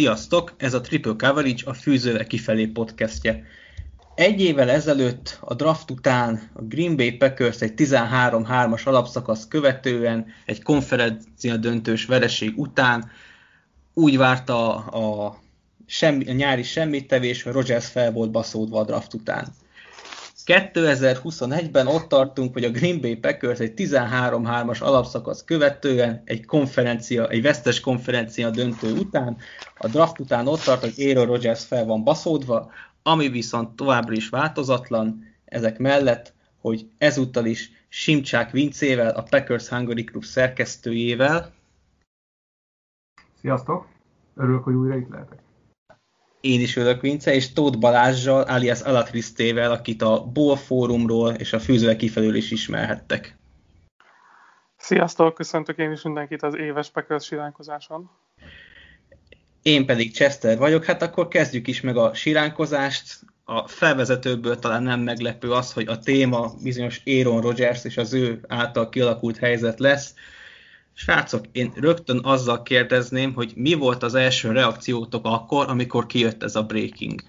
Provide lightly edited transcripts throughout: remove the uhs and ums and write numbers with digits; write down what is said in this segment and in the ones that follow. Sziasztok! Ez a Triple Coverage, a Fűzőekifelé podcastje. Egy évvel ezelőtt a draft után a Green Bay Packers egy 13-3-as alapszakasz követően, egy konferencia döntős vereség után úgy várta a nyári semmittevés, hogy Rodgers fel volt baszódva a draft után. 2021-ben ott tartunk, hogy a Green Bay Packers egy 13-3-as alapszakasz követően, egy vesztes konferencia döntő után, a draft után ott tart, hogy Aaron Rodgers fel van baszódva, ami viszont továbbra is változatlan, ezek mellett, hogy ezúttal is Simcsák Vincével, a Packers Hungary Club szerkesztőjével. Sziasztok! Örülök, hogy újra itt lehetek. Én is örülök, Vince, és Tóth Balázsral, alias Alatrisztével, akit a BOLFórumról és a Fűzőekifelől is ismerhettek. Sziasztok, köszöntök én is mindenkit az éves Packers siránkozáson. Én pedig Chester vagyok, hát akkor kezdjük is meg a siránkozást. A felvezetőből talán nem meglepő az, hogy a téma bizonyos Aaron Rodgers és az ő által kialakult helyzet lesz. Srácok, én rögtön azzal kérdezném, hogy mi volt az első reakciótok akkor, amikor kijött ez a breaking?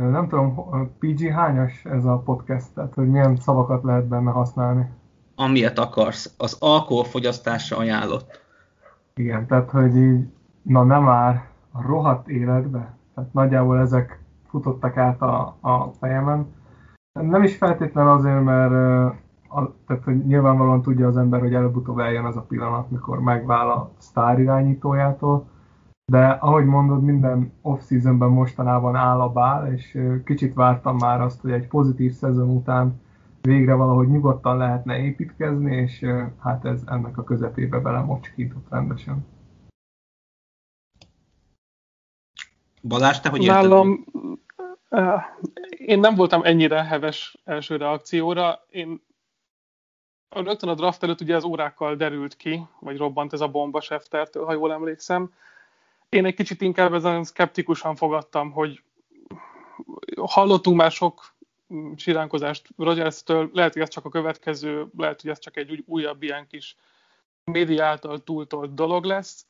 Nem tudom, PG hányas ez a podcast, tehát hogy milyen szavakat lehet benne használni? Amilyet akarsz, az alkoholfogyasztásra ajánlott. Igen, tehát hogy így, na nem már, a rohadt életbe, tehát nagyjából ezek futottak át a fejemen. Nem is feltétlenül azért, mert... Tehát, hogy nyilvánvalóan tudja az ember, hogy előbb-utóbb eljön az a pillanat, mikor megvál a sztár irányítójától, de ahogy mondod, minden off-seasonben mostanában áll a bál, és kicsit vártam már azt, hogy egy pozitív szezon után végre valahogy nyugodtan lehetne építkezni, és hát ez ennek a közepébe belemocskított rendesen. Balázs, te hogy érted? Én nem voltam ennyire heves első reakcióra, rögtön a draft előtt ugye az órákkal derült ki, vagy robbant ez a bomba Schefertől, ha jól emlékszem. Én egy kicsit inkább ezen szkeptikusan fogadtam, hogy hallottunk már sok siránkozást Rodgerstől, lehet, hogy ez csak a következő, lehet, hogy ez csak egy újabb ilyen kis média által túltolt dolog lesz.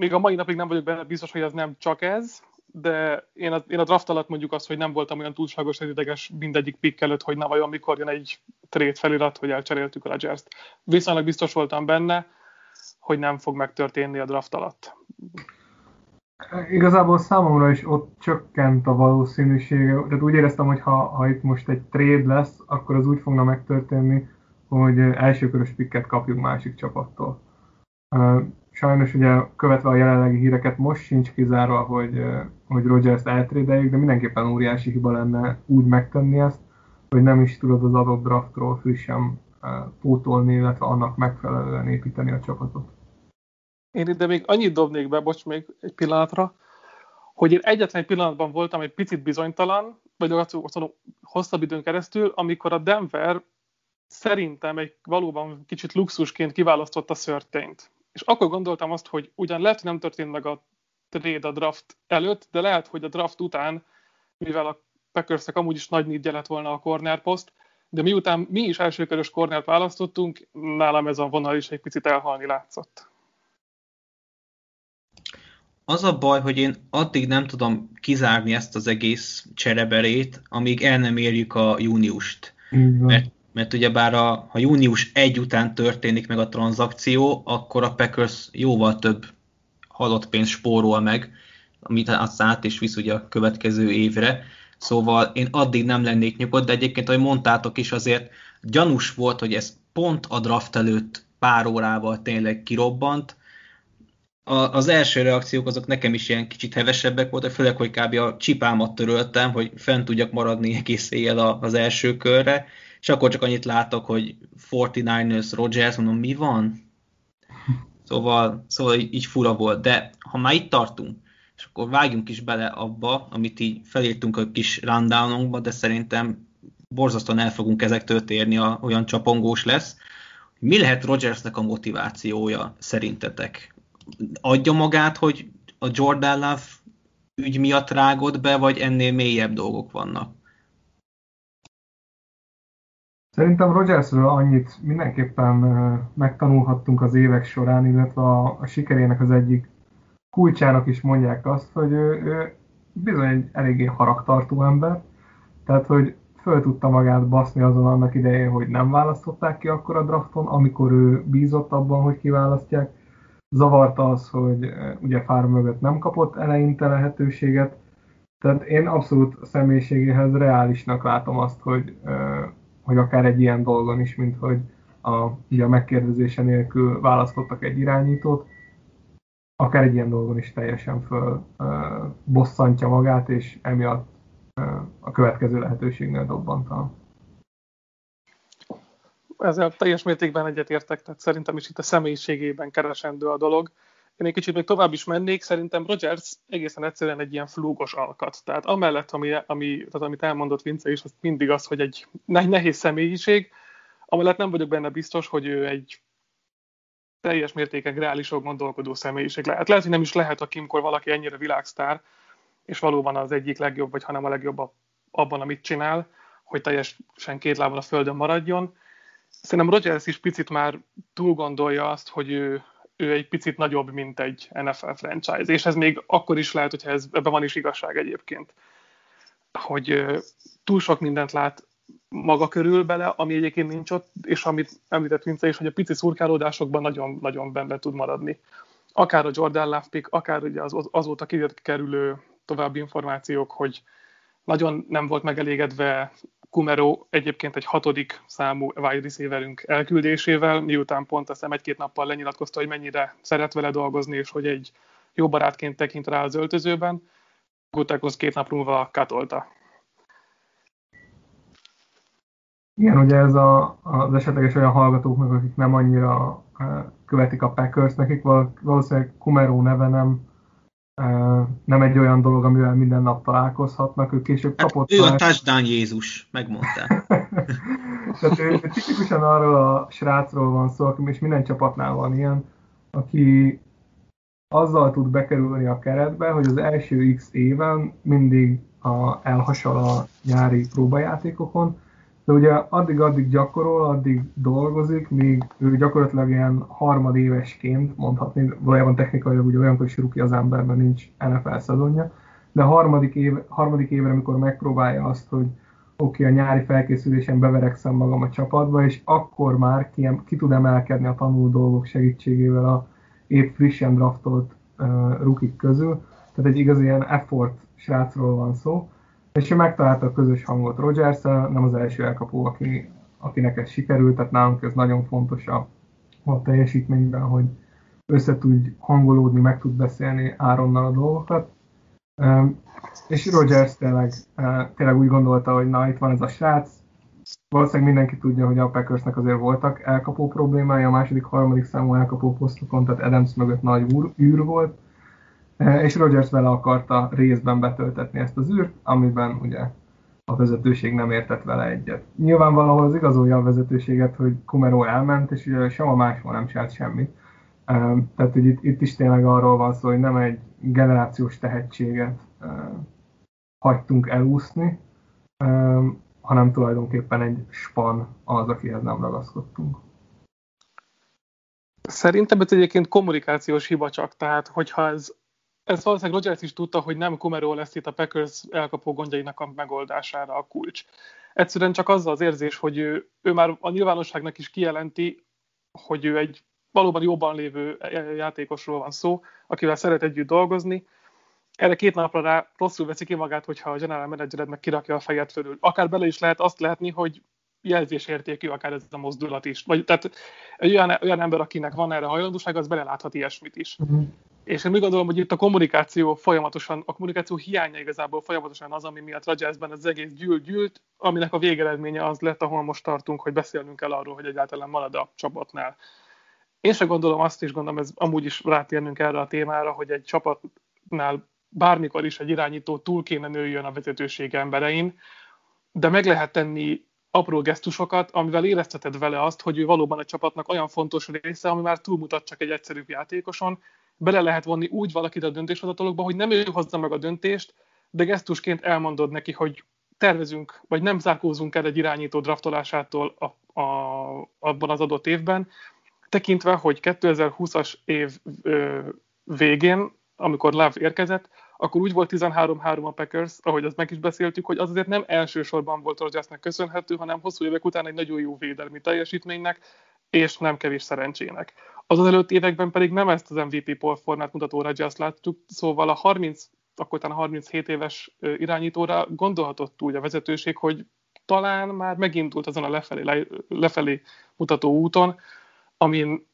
Még a mai napig nem vagyok benne biztos, hogy ez nem csak ez, de én a draft alatt mondjuk azt, hogy nem voltam olyan túlságosan ideges mindegyik pick előtt, hogy na vajon mikor jön egy trade felirat, hogy elcseréltük a Rodgerst. Viszonylag biztos voltam benne, hogy nem fog megtörténni a draft alatt. Igazából számomra is ott csökkent a valószínűsége. Tehát úgy éreztem, hogy ha itt most egy trade lesz, akkor az úgy fogna megtörténni, hogy elsőkörös picket kapjuk másik csapattól. Sajnos ugye követve a jelenlegi híreket most sincs kizárva, hogy Rodgers-t eltrédeljük, de mindenképpen óriási hiba lenne úgy megtenni ezt, hogy nem is tudod az adott draftról frissen pótolni, illetve annak megfelelően építeni a csapatot. Én ide még annyit dobnék be, bocs, még egy pillanatra, hogy én egyetlen pillanatban voltam egy picit bizonytalan, vagy azt mondom, hosszabb időn keresztül, amikor a Denver szerintem egy valóban kicsit luxusként kiválasztotta Surtain-t. És akkor gondoltam azt, hogy ugyan lehet, hogy nem történt meg a trade a draft előtt, de lehet, hogy a draft után, mivel a Packersnek amúgy is nagy nídje lett volna a cornerposzt, de miután mi is elsőkörös cornert választottunk, nálam ez a vonal is egy picit elhalni látszott. Az a baj, hogy én addig nem tudom kizárni ezt az egész csereberét, amíg el nem érjük a júniust. Mert ugyebár ha június 1 után történik meg a tranzakció, akkor a Packers jóval több halott pénzt spórol meg, amit aztán át is visz ugye a következő évre. Szóval én addig nem lennék nyugodt, de egyébként, ahogy mondtátok is, azért gyanús volt, hogy ez pont a draft előtt pár órával tényleg kirobbant. Az első reakciók azok nekem is ilyen kicsit hevesebbek voltak, főleg, hogy kb. A csipámat töröltem, hogy fent tudjak maradni egész éjjel az első körre. És akkor csak annyit látok, hogy 49ers, Rodgers, mondom, mi van? Szóval így fura volt. De ha már itt tartunk, és akkor vágjunk is bele abba, amit így felírtunk a kis rundownunkba, de szerintem borzasztóan el fogunk ezektől térni, olyan csapongós lesz. Mi lehet Rodgersnek a motivációja szerintetek? Adja magát, hogy a Jordan Love ügy miatt rágott be, vagy ennél mélyebb dolgok vannak? Szerintem Rodgersről annyit mindenképpen megtanulhattunk az évek során, illetve a sikerének az egyik kulcsának is mondják azt, hogy ő bizony egy eléggé haragtartó ember, tehát hogy föl tudta magát baszni azon annak idején, hogy nem választották ki akkor a drafton, amikor ő bízott abban, hogy kiválasztják. Zavarta az, hogy ugye Favre mögött nem kapott eleinte lehetőséget, tehát én abszolút személyiségéhez reálisnak látom azt, hogy akár egy ilyen dolgon is, mint hogy ugye a megkérdezése nélkül választottak egy irányítót, akár egy ilyen dolgon is teljesen fölbosszantja magát, és emiatt a következő lehetőségnél dobbantam. Ezzel teljes mértékben egyetértek, tehát szerintem is itt a személyiségében keresendő a dolog. Én egy kicsit még tovább is mennék, szerintem Rodgers egészen egyszerűen egy ilyen flúgos alkat. Tehát amellett, amit elmondott Vince is, az mindig az, hogy egy nehéz személyiség, amellett nem vagyok benne biztos, hogy ő egy teljes mértéken reálisan gondolkodó személyiség lehet. Lehet, hogy nem is lehet, amikor valaki ennyire világsztár, és valóban az egyik legjobb, vagy hanem a legjobb abban, amit csinál, hogy teljesen két lábon a földön maradjon. Szerintem Rodgers is picit már túlgondolja azt, hogy ő egy picit nagyobb, mint egy NFL franchise, és ez még akkor is lehet, hogyha ebben van is igazság egyébként, hogy túl sok mindent lát maga körül bele, ami egyébként nincs ott, és amit említett Vince is, hogy a pici szurkálódásokban nagyon-nagyon benne tud maradni. Akár a Jordan Love pick, akár ugye az azóta kikerülő további információk, hogy nagyon nem volt megelégedve Kumerow egyébként egy 6. számú wide receiverünk elküldésével, miután pont azt hiszem egy-két nappal lenyilatkozta, hogy mennyire szeret vele dolgozni, és hogy egy jó barátként tekint rá az öltözőben. Gutekunst 2 nap múlva katolta. Igen, ugye ez az esetleges olyan hallgatóknak, akik nem annyira követik a Packers, nekik valószínűleg Kumerow neve nem egy olyan dolog, amivel minden nap találkozhatnak, ő később kapott... Hát, ő a touchdown Jézus, megmondták. Tehát ő tipikusan arról a srácról van szó, és minden csapatnál van ilyen, aki azzal tud bekerülni a keretbe, hogy az első X éven mindig elhasal a nyári próbajátékokon, de ugye addig gyakorol, addig dolgozik, míg ő gyakorlatilag ilyen harmadévesként mondhatni, valójában technikailag ugye olyankor is rookie az emberben, nincs NFL szezonja, de harmadik évre, amikor megpróbálja azt, hogy oké, a nyári felkészülésen beverekszem magam a csapatba, és akkor már ki tud emelkedni a tanult dolgok segítségével a épp frissen draftolt rookik közül, tehát egy igazi ilyen effort srácról van szó. És ő megtalálta a közös hangot Rodgers-szel, nem az első elkapó, akinek ez sikerült, tehát nálunk ez nagyon fontos a teljesítményben, hogy össze tudj hangolódni, meg tud beszélni Aaronnal a dolgokat. És Rodgers tényleg úgy gondolta, hogy na, itt van ez a srác. Valószínűleg mindenki tudja, hogy a Packersnek azért voltak elkapó problémái, a második-harmadik számú elkapó posztokon, tehát Adams mögött nagy űr volt. És Rodgers vele akarta részben betöltetni ezt az űrt, amiben ugye a vezetőség nem értett vele egyet. Nyilván valahol az igazolja a vezetőséget, hogy Kumerow elment, és ugye sem a máshol nem csinált semmit. Tehát hogy itt is tényleg arról van szó, hogy nem egy generációs tehetséget hagytunk elúszni, hanem tulajdonképpen egy span az, akihez nem ragaszkodtunk. Szerintem ez egyébként kommunikációs hiba csak, tehát hogyha ez valószínűleg Rodgers is tudta, hogy nem Kumerow lesz itt a Packers elkapó gondjainak a megoldására a kulcs. Egyszerűen csak azzal az érzés, hogy ő már a nyilvánosságnak is kijelenti, hogy ő egy valóban jóban lévő játékosról van szó, akivel szeret együtt dolgozni. Erre 2 napra rá rosszul veszi ki magát, hogyha a general managered meg kirakja a fejet fölül. Akár bele is lehet azt látni, hogy jelzésértékű akár ez a mozdulat is. Vagy, tehát olyan ember, akinek van erre hajlandóság, az beleláthat ilyesmit is. És én úgy gondolom, hogy itt a kommunikáció hiánya igazából folyamatosan az, ami miatt Rodgersben az egész gyűlt, aminek a végeredménye az lett, ahol most tartunk, hogy beszélnünk kell arról, hogy egyáltalán marad a csapatnál. Én sem gondolom azt is, gondolom, ez amúgy is rátérnünk erre a témára, hogy egy csapatnál bármikor is egy irányító túl kéne nőjön a vezetőség emberein, de meg lehet tenni apró gesztusokat, amivel érezteted vele azt, hogy ő valóban a csapatnak olyan fontos része, ami már túlmutat csak egy egyszerűbb játékoson. Bele lehet vonni úgy valakit a döntéshozatalokba, hogy nem ő hozza meg a döntést, de gesztusként elmondod neki, hogy tervezünk, vagy nem zárkózunk el egy irányító draftolásától abban az adott évben, tekintve, hogy 2020-as év végén amikor Love érkezett, akkor úgy volt 13-3 a Packers, ahogy azt meg is beszéltük, hogy az azért nem elsősorban volt Rodgersnek köszönhető, hanem hosszú évek után egy nagyon jó védelmi teljesítménynek, és nem kevés szerencsének. Az előtt években pedig nem ezt az MVP polformát mutató Rodgers láttuk, szóval a 37 éves irányítóra gondolhatott úgy a vezetőség, hogy talán már megindult azon a lefelé mutató úton, amin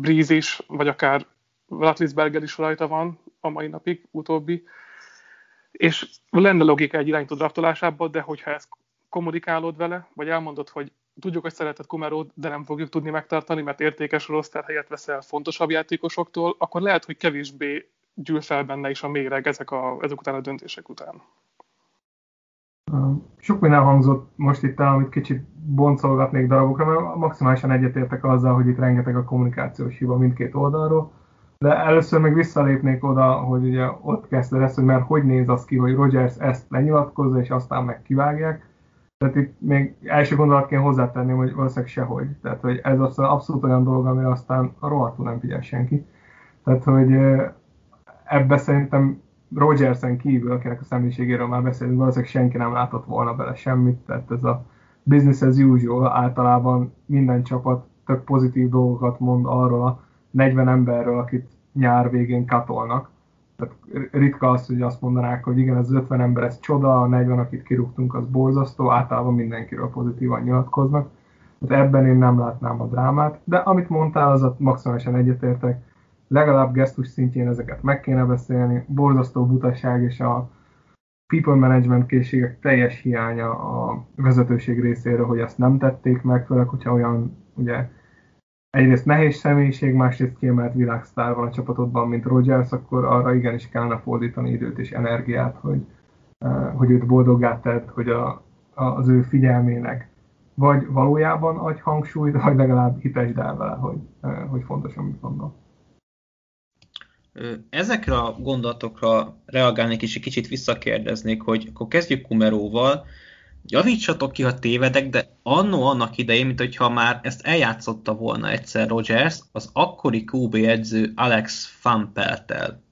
Breeze is, vagy akár Roethlisberger is rajta van a mai napig, utóbbi. És lenne logika egy irányító draftolásában, de hogyha ezt kommunikálod vele, vagy elmondod, hogy tudjuk, hogy szereted Kumerót, de nem fogjuk tudni megtartani, mert értékes roster helyett veszel fontosabb játékosoktól, akkor lehet, hogy kevésbé gyűl fel benne is a méreg ezek után a döntések után. Sok minden hangzott most itt, amit kicsit boncolgatnék darabokra, mert maximálisan egyetértek azzal, hogy itt rengeteg a kommunikációs hiba mindkét oldalról, de először még visszalépnék oda, hogy ugye ott kezdted ezt, hogy már hogy néz az ki, hogy Rodgers ezt lenyilatkozza, és aztán meg kivágják. Tehát itt még első gondolatként hozzátenném, hogy valószínűleg sehogy. Tehát, hogy ez aztán abszolút olyan dolog, amire aztán rohadtul nem figyel senki. Tehát, hogy ebbe szerintem Rodgersen kívül, akinek a személyiségéről már beszélünk, valószínűleg senki nem látott volna bele semmit. Tehát ez a business as usual, általában minden csapat tök pozitív dolgokat mond arról a 40 emberről, akit nyár végén katolnak. Tehát ritka az, hogy azt mondanák, hogy igen, ez 50 ember, ez csoda, a 40, akit kirúgtunk, az borzasztó, általában mindenkiről pozitívan nyilatkoznak. Tehát ebben én nem látnám a drámát, de amit mondtál, az maximálisan egyetértek. Legalább gesztus szintjén ezeket meg kéne beszélni, borzasztó butaság és a people management készségek teljes hiánya a vezetőség részéről, hogy ezt nem tették meg, főleg, hogyha olyan, ugye, egyrészt nehéz személyiség, másrészt kiemelt világsztár van a csapatodban, mint Rodgers, akkor arra igenis kellene fordítani időt és energiát, hogy őt boldoggá tedd, hogy az ő figyelmének vagy valójában adj hangsúlyt, vagy legalább hitesd el vele, hogy fontos, amit gondol. Ezekre a gondolatokra reagálnék, és egy kicsit visszakérdeznék, hogy akkor kezdjük Kumeróval. Javítsatok ki, ha tévedek, de annak idején, mint hogyha már ezt eljátszotta volna egyszer Rodgers, az akkori QB edző Alex Van Peltel.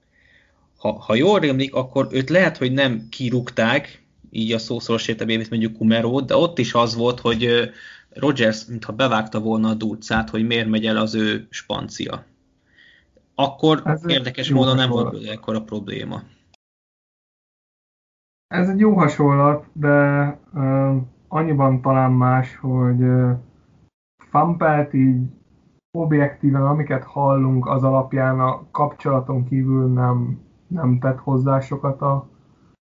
Ha jól rémlik, akkor őt lehet, hogy nem kirúgták, így a szószoros értelmében mondjuk Kumerót, de ott is az volt, hogy Rodgers, mintha bevágta volna a durcát, hogy miért megy el az ő spancia. Akkor ez érdekes módon nem volt ekkora probléma. Ez egy jó hasonlat, de annyiban talán más, hogy Van Pelt így objektíven, amiket hallunk, az alapján a kapcsolaton kívül nem tett hozzá sokat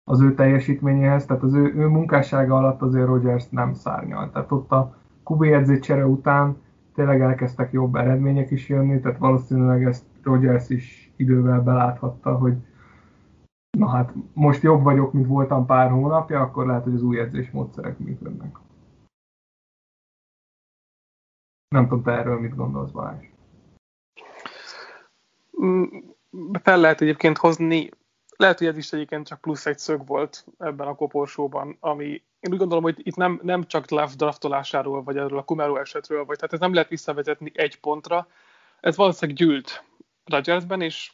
az ő teljesítményéhez, tehát az ő munkássága alatt azért Rodgers nem szárnyalt. Tehát ott a QB edzőcsere után tényleg elkezdtek jobb eredmények is jönni, tehát valószínűleg ezt Rodgers is idővel beláthatta, hogy na hát, most jobb vagyok, mint voltam pár hónapja, akkor lehet, hogy az új edzésmódszerek működnek. Nem tudom, te erről mit gondolsz, Balázs? Fel lehet egyébként hozni. Lehet, hogy ez is egyébként csak plusz egy szög volt ebben a koporsóban, ami én úgy gondolom, hogy itt nem csak Love draftolásáról, vagy erről a Kumerow esetről, vagy tehát ez nem lehet visszavezetni egy pontra. Ez valószínűleg gyűlt Rodgersben, és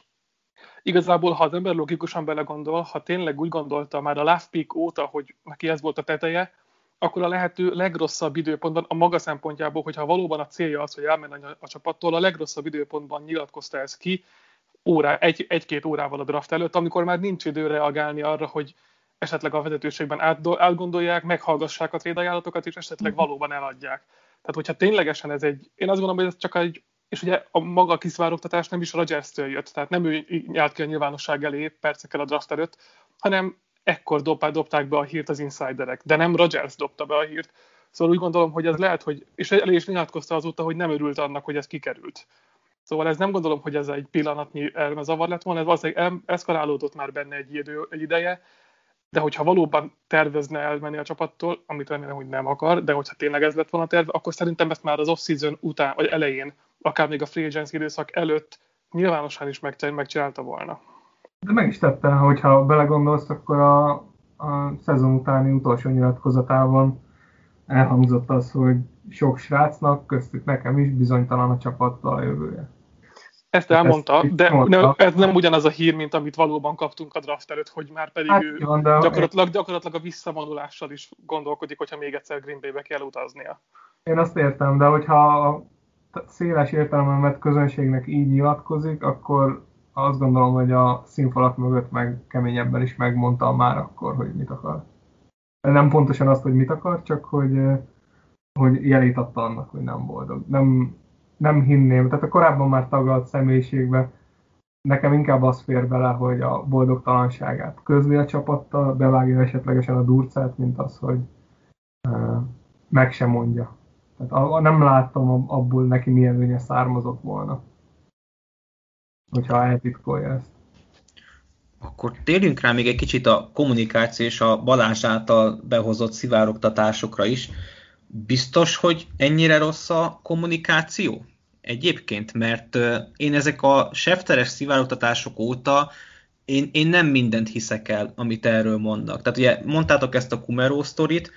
igazából, ha az ember logikusan belegondol, ha tényleg úgy gondolta már a Love Peak óta, hogy neki ez volt a teteje, akkor a lehető legrosszabb időpontban, a maga szempontjából, hogyha valóban a célja az, hogy elmenjen a csapattól, a legrosszabb időpontban nyilatkozta ez ki, egy-két órával a draft előtt, amikor már nincs idő reagálni arra, hogy esetleg a vezetőségben átgondolják, meghallgassák a trade ajánlatokat, és esetleg valóban eladják. Tehát, hogyha ténylegesen ez egy, én azt gondolom, hogy ez csak egy, és ugye a maga kiszivárogtatás nem is Rodgers-től jött, tehát nem ő járt ki a nyilvánosság elé percekkel a draft előtt, hanem ekkor dobták be a hírt az insiderek, de nem Rodgers dobta be a hírt. Szóval úgy gondolom, hogy ez lehet, hogy, és elé is nyilatkozta azóta, hogy nem örült annak, hogy ez kikerült. Szóval ez nem gondolom, hogy ez egy pillanatnyi elmezavar lett volna, ez valószínűleg eszkalálódott már benne egy ideje, de hogyha valóban tervezne elmenni a csapattól, amit remélem, hogy nem akar, de hogyha tényleg ez lett volna terve, akkor szerintem ezt már az off-season után, vagy elején, akár még a free agency időszak előtt nyilvánosan is megcsinálta volna. De meg is tette, hogyha belegondolsz, akkor a szezon utáni utolsó nyilatkozatában elhangzott az, hogy sok srácnak, köztük nekem is, bizonytalan a csapattal a jövője. Ezt elmondta, de ez nem ugyanaz a hír, mint amit valóban kaptunk a draft előtt, hogy már pedig hát, ő gyakorlatilag a visszavonulással is gondolkodik, hogyha még egyszer Green Bay-be kell utaznia. Én azt értem, de hogyha a széles értelemben vett közönségnek így nyilatkozik, akkor azt gondolom, hogy a színfalak mögött meg keményebben is megmondta már akkor, hogy mit akar. Nem pontosan azt, hogy mit akar, csak hogy jelét adta annak, hogy nem boldog. Nem hinném. Tehát a korábban már taglalt személyiségbe nekem inkább az fér bele, hogy a boldogtalanságát közli a csapattal, bevágja esetlegesen a durcát, mint az, hogy meg se mondja. Tehát nem látom abból neki mi előnye származott volna, hogyha eltitkolja ezt. Akkor térjünk rá még egy kicsit a kommunikáció és a Balázs által behozott szivárogtatásokra is. Biztos, hogy ennyire rossz a kommunikáció? Egyébként, mert én ezek a Schefteres szivárogtatások óta én nem mindent hiszek el, amit erről mondnak. Tehát ugye mondtátok ezt a Kumerow sztorit,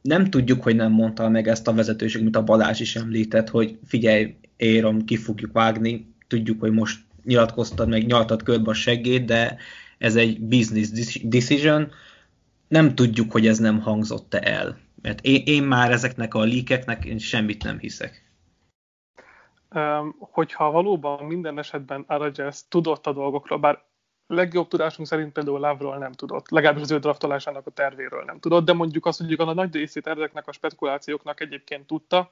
nem tudjuk, hogy nem mondta meg ezt a vezetőség, mint a Balázs is említett, hogy figyelj, érom, ki fogjuk vágni, tudjuk, hogy most nyilatkoztad meg, nyaltad körbe a seggét, de ez egy business decision, nem tudjuk, hogy ez nem hangzott el. Mert én már ezeknek a leakeknek én semmit nem hiszek. Hogyha valóban minden esetben Rodgers tudott a dolgokról, bár legjobb tudásunk szerint például Love-ról nem tudott, legalábbis az ő draftolásának a tervéről nem tudott, de mondjuk azt mondjuk a nagy részét ezeknek a spekulációknak egyébként tudta.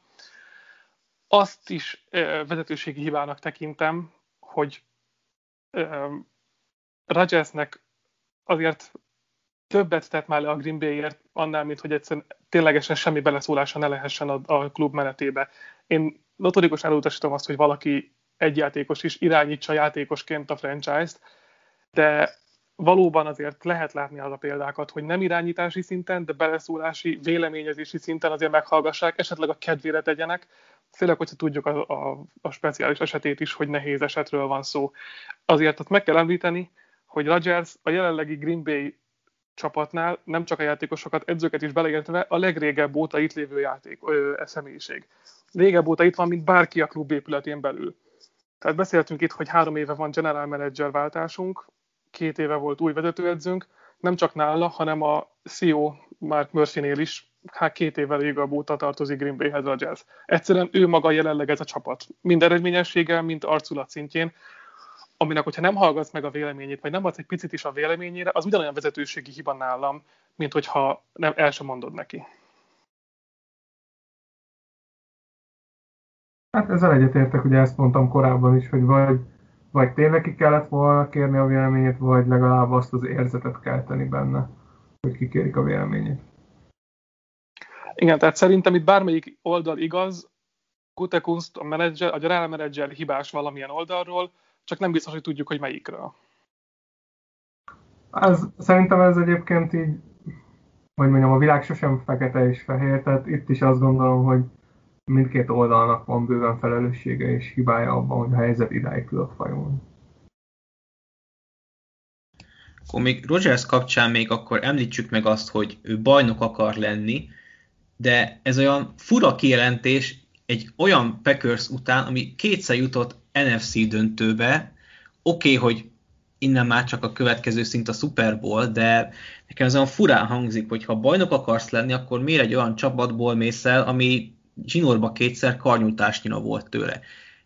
Azt is vezetőségi hibának tekintem, hogy Rodgersnek azért többet tett már le a Green Bayért annál, mint hogy egyszerűen ténylegesen semmi beleszólása ne lehessen a klub menetébe. Én notorikusan elutasítom azt, hogy valaki egy játékos is irányítsa játékosként a franchise-t, de valóban azért lehet látni az a példákat, hogy nem irányítási szinten, de beleszólási, véleményezési szinten azért meghallgassák, esetleg a kedvére tegyenek, főleg, hogyha tudjuk a speciális esetét is, hogy nehéz esetről van szó. Azért azt meg kell említeni, hogy Rodgers a jelenlegi Green Bay csapatnál nem csak a játékosokat, edzőket is beleértve a legrégebb óta itt lévő személyiség. Régebb óta itt van, mint bárki a klub épületén belül. Tehát beszéltünk itt, hogy 3 éve van general manager váltásunk, 2 éve volt új vezetőedzőnk, nem csak nála, hanem a CEO Mark Murphy-nél is, 2 évvel régebb óta tartozik Green Bayhez Rodgers. Egyszerűen ő maga jelenleg ez a csapat. Mind eredményességgel, mind arculat szintjén, aminek, hogyha nem hallgatsz meg a véleményét, vagy nem adsz egy picit is a véleményére, az ugyanolyan vezetőségi hiba nálam, mint hogyha nem, el sem mondod neki. Hát ezzel egyetértek, ugye ezt mondtam korábban is, hogy vagy tényleg ki kellett volna kérni a véleményét, vagy legalább azt az érzetet kelteni benne, hogy kikérik a véleményét. Igen, tehát szerintem itt bármelyik oldal igaz, Gutekunst, a general manager hibás valamilyen oldalról, csak nem biztos, hogy tudjuk, hogy melyikről. Szerintem ez egyébként így, hogy mondjam, a világ sosem fekete és fehér, tehát itt is azt gondolom, hogy mindkét oldalnak van bőven felelőssége és hibája abban, hogy a helyzet idáig tudott fajulni. Akkor még Rodgers kapcsán akkor említsük meg azt, hogy ő bajnok akar lenni, de ez olyan fura kijelentés egy olyan Packers után, ami kétszer jutott NFC döntőbe. Oké, hogy innen már csak a következő szint a Super Bowl, de nekem ez olyan furán hangzik, hogy ha bajnok akarsz lenni, akkor miért egy olyan csapatból mész el, ami zsinórba 2-szer karnyújtásnyira volt tőle.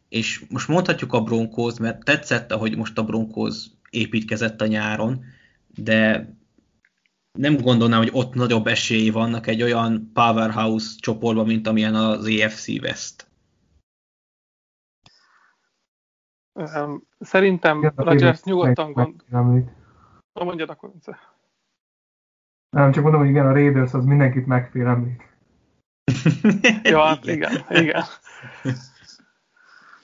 És most mondhatjuk a Broncos, mert tetszett, ahogy most a Broncos építkezett a nyáron, de nem gondolnám, hogy ott nagyobb esélyi vannak egy olyan powerhouse csoportban, mint amilyen az AFC West. Szerintem Rodgers nyugodtan gondol. Mondjad akkor. Nem, csak mondom, hogy igen, a Raiders az mindenkit megfélemlít. Jó, hát igen.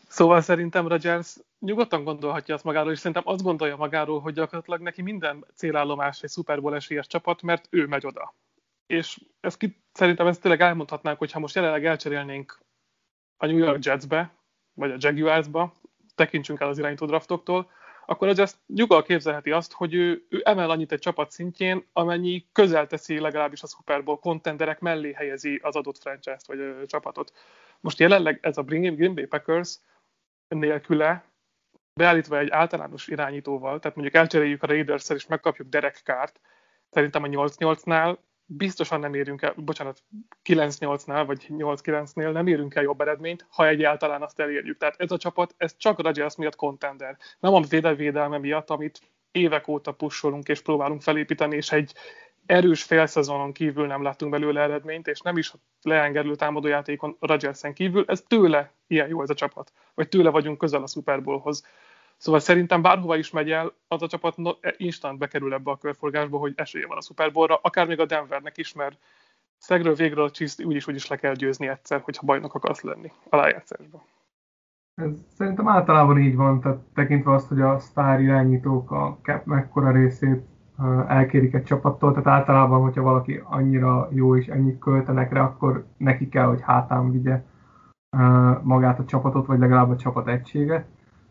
Szóval szerintem Rodgers nyugodtan gondolhatja azt magáról, és szerintem azt gondolja magáról, hogy gyakorlatilag neki minden célállomás egy Super Bowl esélyes csapat, mert ő megy oda. És szerintem ezt tényleg elmondhatnánk, hogyha most jelenleg elcserélnénk a New York Jetsbe, vagy a Jaguarsba, tekintsünk el az irányító draftoktól, akkor Rodgers nyugal képzelheti azt, hogy ő emel annyit egy csapat szintjén, amennyi közel teszi legalábbis a Super Bowl contenderek mellé helyezi az adott franchise-t vagy csapatot. Most jelenleg ez a Green Bay Packers nélküle beállítva egy általános irányítóval, tehát mondjuk elcseréljük a Raiders-szel és megkapjuk Derek Carrt, szerintem a 8-8-nál biztosan nem érünk el, bocsánat, 9-8-nál vagy 8-9-nél nem érünk el jobb eredményt, ha egyáltalán azt elérjük. Tehát ez a csapat, ez csak a Rodgers miatt contender. Nem a védelme miatt, amit évek óta pusholunk és próbálunk felépíteni, és egy erős félszezonon kívül nem láttunk belőle eredményt, és nem is leengedő támadójátékon Rodgersen kívül, ez tőle ilyen jó ez a csapat, vagy tőle vagyunk közel a Super Bowlhoz. Szóval szerintem bárhova is megy el, az a csapat instant bekerül ebbe a körforgásba, hogy esélye van a Super Bowlra, akár még a Denvernek is, mert szegről végre a Chiefs úgyis le kell győzni egyszer, hogyha bajnok akarsz lenni a rájátszásban. Ez szerintem általában így van, tehát tekintve azt, hogy a sztár irányítók a cap mekkora részét elkérik egy csapattól, tehát általában, hogyha valaki annyira jó és ennyit költenek rá, akkor neki kell, hogy hátán vigye magát a csapatot, vagy legalább a csapat egységet.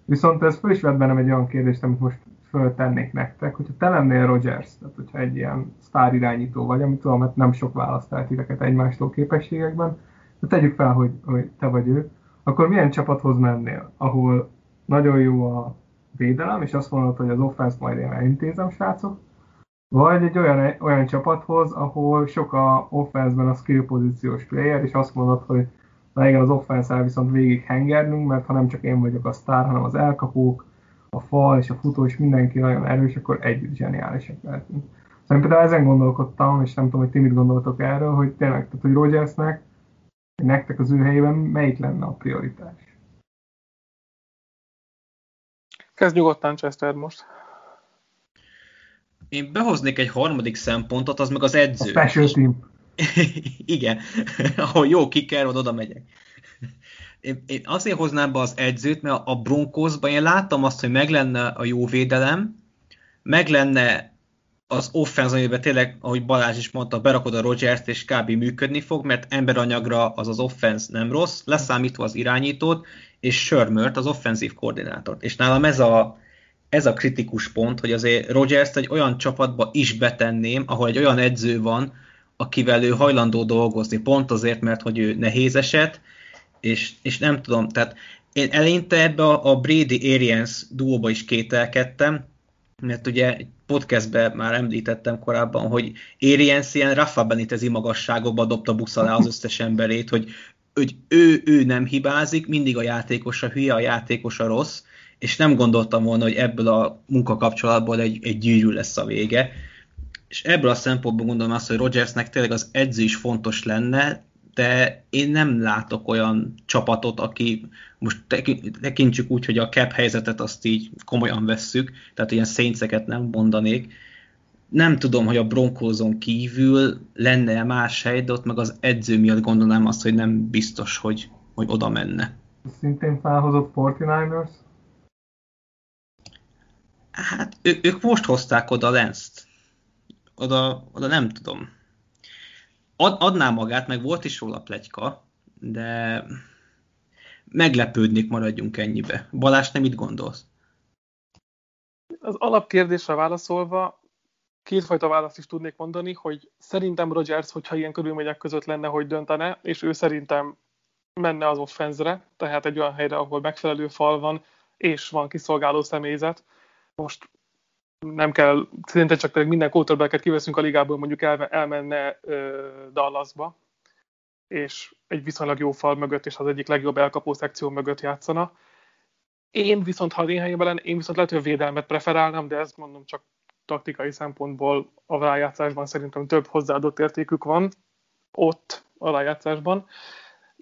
Viszont ez föl is vett bennem egy olyan kérdést, amit most föltennék nektek, hogyha te lennél Rodgers, tehát hogyha egy ilyen sztár irányító vagy, amit tudom, mert nem sok választ eltíveket egymástól képességekben, de tegyük fel, hogy te vagy ő, akkor milyen csapathoz mennél, ahol nagyon jó a védelem, és azt mondod, hogy az offense majd én elintézem, srácok, vagy egy olyan csapathoz, ahol sok a offense-ben a skill pozíciós player, és azt mondod, hogy na igen, az offense-el viszont végig hengernünk, mert ha nem csak én vagyok a sztár, hanem az elkapók, a fal és a futó, és mindenki nagyon erős, akkor együtt zseniálisak lehetünk. Szóval például ezen gondolkodtam, és nem tudom, hogy ti mit gondoltok erről, hogy tényleg, tehát hogy Rodgersnek, nektek az ő helyében melyik lenne a prioritás? Kezd nyugodtan, Chester, most. Én behoznék egy harmadik szempontot, az meg az edző. A special team. Igen, ahol jó kicker, oda megyek. Én azért hoznám be az edzőt, mert a Broncosban én láttam azt, hogy meg lenne a jó védelem, meg lenne az offense, amiben tényleg, ahogy Balázs is mondta, berakod a Rodgers-t és kb. Működni fog, mert emberanyagra az offense nem rossz, leszámítva az irányítót, és Shermert, az offenzív koordinátort. És nálam ez a kritikus pont, hogy azért Rodgers-t egy olyan csapatba is betenném, ahol egy olyan edző van, akivel ő hajlandó dolgozni, pont azért, mert hogy ő nehéz eset, és nem tudom, tehát én eleinte ebbe a Brady Arians duóba is kételkedtem, mert ugye egy podcastben már említettem korábban, hogy Arians ilyen Rafa Benitezi magasságokba dobta busz alá az összes emberét, hogy ő nem hibázik, mindig a játékos a hülye, a játékos a rossz, és nem gondoltam volna, hogy ebből a munkakapcsolatból egy gyűrű lesz a vége. És ebből a szempontból gondolom azt, hogy Rodgersnek tényleg az edző is fontos lenne, de én nem látok olyan csapatot, aki most tekintsük úgy, hogy a cap helyzetet azt így komolyan vesszük, tehát ilyen Saintseket nem mondanék. Nem tudom, hogy a Broncoson kívül lenne más hely, de ott meg az edző miatt gondolnám azt, hogy nem biztos, hogy oda menne. Szintén felhozott 49ers? Hát ők most hozták oda Lance-t. Oda nem tudom. Adná magát, meg volt is róla pletyka, de meglepődnék, maradjunk ennyibe. Balázs, te mit gondolsz? Az alapkérdésre válaszolva kétfajta választ is tudnék mondani, hogy szerintem Rodgers, hogyha ilyen körülmények között lenne, hogy döntene, és ő szerintem menne az offense-re, tehát egy olyan helyre, ahol megfelelő fal van, és van kiszolgáló személyzet. Most nem kell, szerintem csak minden quarterbacket kiveszünk a ligából, mondjuk elmenne Dallasba, és egy viszonylag jó fal mögött, és az egyik legjobb elkapó szekció mögött játszana. Én viszont, ha az én helyemben lennék, én viszont lehet, hogy a védelmet preferálnám, de ezt mondom csak taktikai szempontból a rájátszásban szerintem több hozzáadott értékük van, ott a rájátszásban.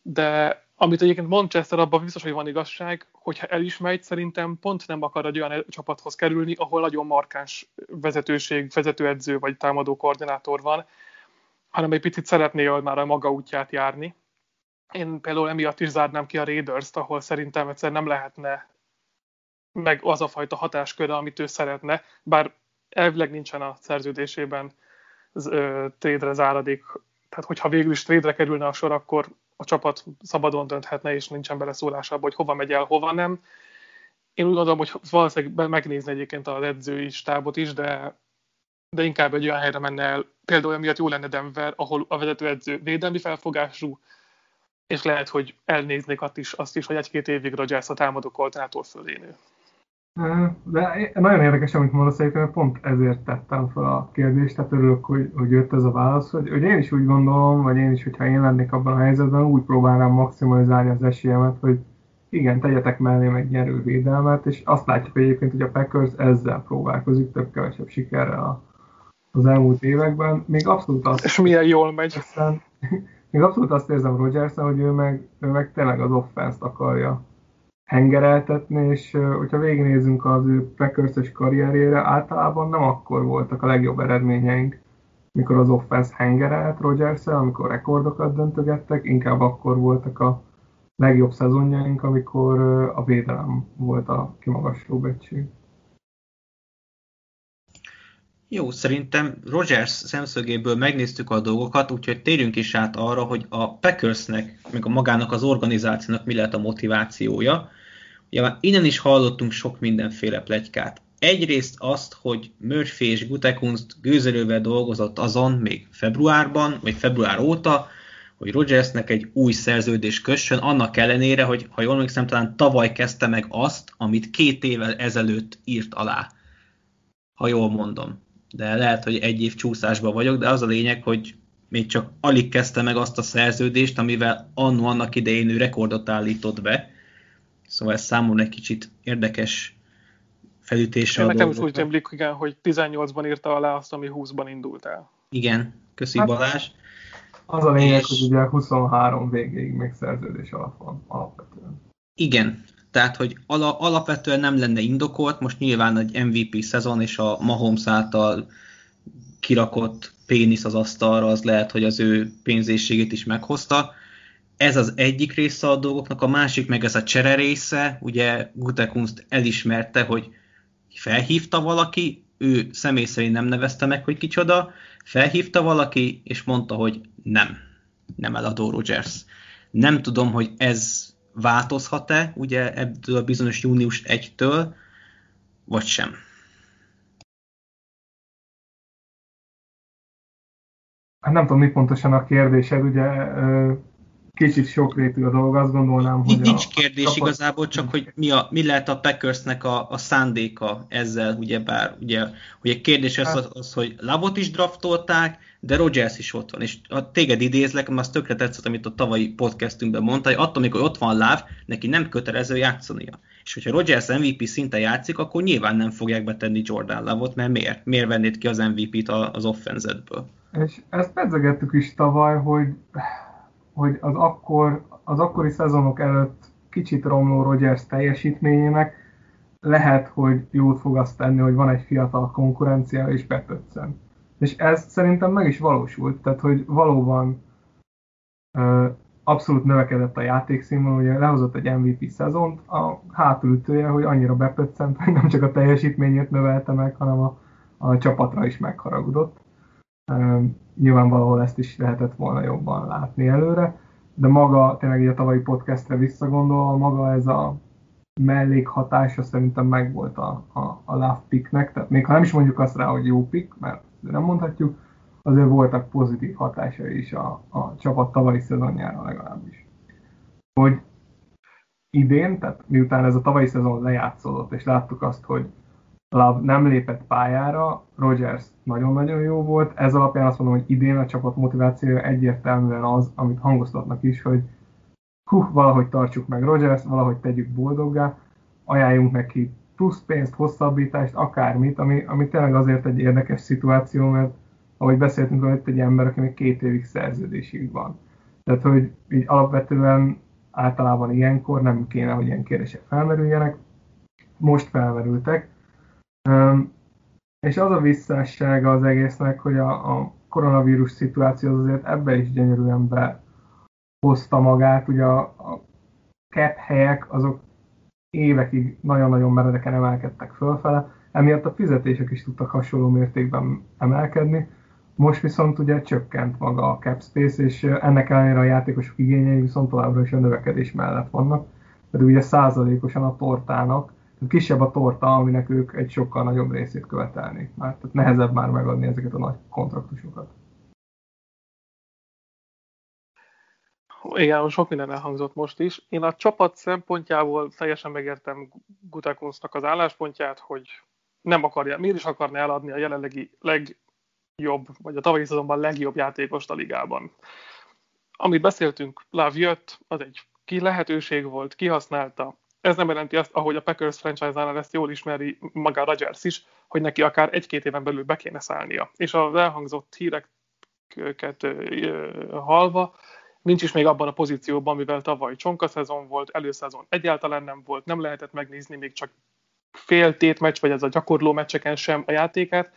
De amit egyébként mond Chester, abban biztos, hogy van igazság, hogyha el is megy, szerintem pont nem akar egy olyan csapathoz kerülni, ahol nagyon markáns vezetőség, vezetőedző vagy támadó koordinátor van, hanem egy picit szeretné már a maga útját járni. Én például emiatt is zárnám ki a Raiders-t, ahol szerintem egyszer nem lehetne meg az a fajta hatásköre, amit ő szeretne, bár elvileg nincsen a szerződésében trade-re záradék. Tehát hogyha végül is trade-re kerülne a sor, akkor a csapat szabadon dönthetne, és nincsen beleszólása abba, hogy hova megy el, hova nem. Én úgy gondolom, hogy valószínűleg megnézni egyébként az edzői stábot is, de inkább egy olyan helyre menne el. Például amiatt jó lenne Denver, ahol a vezetőedző védelmi felfogású, és lehet, hogy elnéznék azt is, hogy egy-két évig Rodgers a támadó koordinától fölé nő. De nagyon érdekes, amit mondasz, mert pont ezért tettem fel a kérdést, tehát örülök, hogy jött ez a válasz, hogy én is úgy gondolom, vagy én is, hogyha én lennék abban a helyzetben, úgy próbálnám maximalizálni az esélyemet, hogy igen, tegyetek mellém egy nyerő védelmet, és azt látjuk egyébként, hogy a Packers ezzel próbálkozik több-kevesebb sikerrel az elmúlt években. Még abszolút azt... És milyen jól megy. Még abszolút azt érzem Rodgersen, hogy ő meg tényleg az offenszt akarja hengereltetni, és hogyha végignézzünk az ő Packers-es karrierjére, általában nem akkor voltak a legjobb eredményeink, mikor az offense hengerelt Rodgersen, amikor rekordokat döntögettek, inkább akkor voltak a legjobb szezonjaink, amikor a védelem volt a kimagasló egység. Jó, szerintem Rodgers szemszögéből megnéztük a dolgokat, úgyhogy térjünk is át arra, hogy a Packersnek, meg a magának az organizációnak mi lehet a motivációja. Ugye már innen is hallottunk sok mindenféle pletykát. Egyrészt azt, hogy Murphy és Gutekunst gőzelővel dolgozott azon még februárban, vagy február óta, hogy Rodgersnek egy új szerződés kössön, annak ellenére, hogy ha jól emlékszem, talán tavaly kezdte meg azt, amit 2 évvel ezelőtt írt alá. Ha jól mondom. De lehet, hogy 1 év csúszásban vagyok, de az a lényeg, hogy még csak alig kezdte meg azt a szerződést, amivel annak idején ő rekordot állított be. Szóval ez számomra egy kicsit érdekes felütése. Nekem is úgy emlik, igen, hogy 18-ban írta alá azt, ami 20-ban indult el. Igen, köszi Balázs. Az a lényeg, hogy ugye 23 végéig még szerződés alapban alapvetően. Igen, tehát hogy alapvetően nem lenne indokolt, most nyilván egy MVP szezon és a Mahomes által kirakott pénisz az asztalra, az lehet, hogy az ő pénzészségét is meghozta. Ez az egyik része a dolgoknak, a másik meg ez a csere része, ugye Gutekunst elismerte, hogy felhívta valaki, ő személy szerint nem nevezte meg, hogy kicsoda, felhívta valaki, és mondta, hogy nem eladó Rodgers. Nem tudom, hogy ez változhat-e, ugye ebből a bizonyos június 1-től, vagy sem. Hát nem tudom, mi pontosan a kérdésed, ugye kicsit sokrétű a dolog, azt gondolnám, hogy... Nincs kérdés igazából, csak hogy mi lehet a Packersnek a szándéka ezzel, ugyebár, ugye a kérdés az, hogy Love-ot is draftolták, de Rodgers is ott van, és ha téged idézlek, mert az tökre tetszett, amit a tavalyi podcastünkben mondta, hogy attól, amikor ott van Love, neki nem kötelező játszania. És hogyha Rodgers MVP szinten játszik, akkor nyilván nem fogják betenni Jordan Love-ot, mert miért? Miért vennéd ki az MVP-t az offenzetből? És ezt pedzegettük is tavaly, hogy az akkori szezonok előtt kicsit romló Rodgers teljesítményének lehet, hogy jót fog azt tenni, hogy van egy fiatal konkurencia, és betöccen. És ez szerintem meg is valósult, tehát hogy valóban abszolút növekedett a játékszínvonal, ugye lehozott egy MVP szezont, a hátulütője, hogy annyira betöccent, hogy nem csak a teljesítményét növelte meg, hanem a csapatra is megharagudott. Nyilván valahol ezt is lehetett volna jobban látni előre, de maga, tényleg így a tavalyi podcastre visszagondolva, maga ez a mellékhatása szerintem megvolt a Love picknek, tehát még ha nem is mondjuk azt rá, hogy jó pick, mert nem mondhatjuk, azért voltak pozitív hatásai is a csapat tavalyi szezonjára legalábbis. Hogy idén, tehát miután ez a tavalyi szezon lejátszódott, és láttuk azt, hogy Love nem lépett pályára, Rodgers nagyon-nagyon jó volt, ez alapján azt mondom, hogy idén a csapat motivációja egyértelműen az, amit hangoztatnak is, hogy valahogy tartsuk meg Rodgers, valahogy tegyük boldoggá, ajánljunk neki plusz pénzt, hosszabbítást, akármit, ami tényleg azért egy érdekes szituáció, mert ahogy beszéltünk, hogy itt egy ember, aki még 2 évig szerződésig van. Tehát, hogy így alapvetően általában ilyenkor nem kéne, hogy ilyen kérdések felmerüljenek. Most felmerültek. És az a visszássága az egésznek, hogy a koronavírus szituáció azért ebbe is gyönyörűen behozta magát. Ugye a cap helyek azok évekig nagyon-nagyon meredeken emelkedtek fölfele, emiatt a fizetések is tudtak hasonló mértékben emelkedni. Most viszont ugye csökkent maga a cap space, és ennek ellenére a játékosok igényei viszont továbbra is a növekedés mellett vannak, pedig ugye százalékosan a tortának, tehát kisebb a torta, aminek ők egy sokkal nagyobb részét követelnék már, tehát nehezebb már megadni ezeket a nagy kontraktusokat. Igen, sok minden elhangzott most is. Én a csapat szempontjából teljesen megértem Gutekunstnak az álláspontját, hogy nem akarja, miért is akarna eladni a jelenlegi legjobb, vagy a tavalyi szezonban legjobb játékost a ligában. Amit beszéltünk, Love jött, az egy ki lehetőség volt, kihasználta. Ez nem jelenti azt, ahogy a Packers franchise-nál ezt jól ismeri maga Rodgers is, hogy neki akár egy-két éven belül be kéne szállnia. És az elhangzott híreket hallva, nincs is még abban a pozícióban, mivel tavaly csonka szezon volt, előszezon egyáltalán nem volt, nem lehetett megnézni még csak fél tétmeccs, vagy ez a gyakorló meccseken sem a játékát.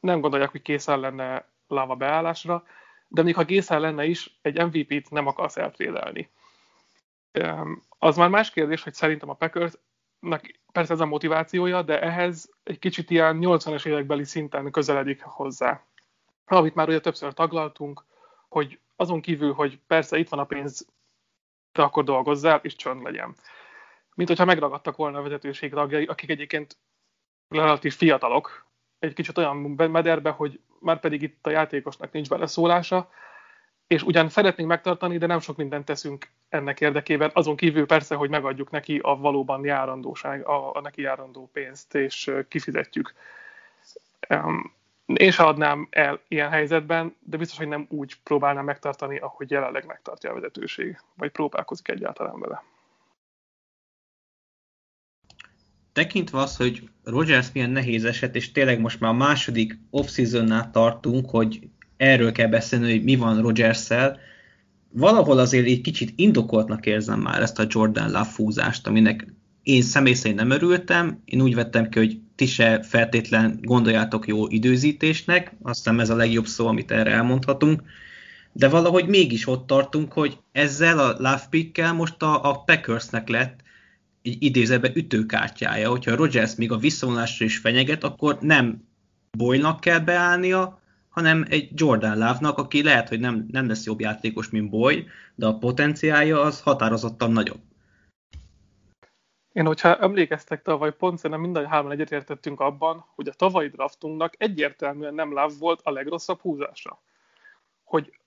Nem gondolják, hogy készen lenne Love beállásra, de még ha készen lenne is, egy MVP-t nem akarsz eltrédelni. Az már más kérdés, hogy szerintem a Packersnak persze ez a motivációja, de ehhez egy kicsit ilyen 80-as évekbeli szinten közeledik hozzá. Amit már ugye többször taglaltunk, hogy azon kívül, hogy persze itt van a pénz, te akkor dolgozzál, és csönd legyen. Mint hogyha megragadtak volna a vezetőség tagjai, akik egyébként relatív fiatalok, egy kicsit olyan mederbe, hogy már pedig itt a játékosnak nincs beleszólása, és ugyan szeretnénk megtartani, de nem sok mindent teszünk ennek érdekében, azon kívül persze, hogy megadjuk neki a valóban járandóság, a neki járandó pénzt, és kifizetjük. Én se adnám el ilyen helyzetben, de biztos, hogy nem úgy próbálnám megtartani, ahogy jelenleg megtartja a vezetőség, vagy próbálkozik egyáltalán vele. Tekintve az, hogy Rodgers milyen nehéz eset, és tényleg most már a második off-seasonnál tartunk, hogy erről kell beszélni, hogy mi van Rodgers-szel, valahol azért egy kicsit indokoltnak érzem már ezt a Jordan Love fúzást, aminek én személy szerint nem örültem, én úgy vettem ki, hogy ti se feltétlen gondoljátok jó időzítésnek, aztán ez a legjobb szó, amit erre elmondhatunk, de valahogy mégis ott tartunk, hogy ezzel a Love pickkel most a Packersnek lett egy idézőben ütőkártyája, hogyha Rodgers még a visszavonásra is fenyeget, akkor nem Boyle-nak kell beállnia, hanem egy Jordan Love-nak, aki lehet, hogy nem lesz jobb játékos, mint Boyle, de a potenciálja az határozottan nagyobb. Én, hogyha emlékeztek tavaly, pont szerintem minden hárman egyetértettünk abban, hogy a tavalyi draftunknak egyértelműen nem Love volt a legrosszabb húzása. Hogy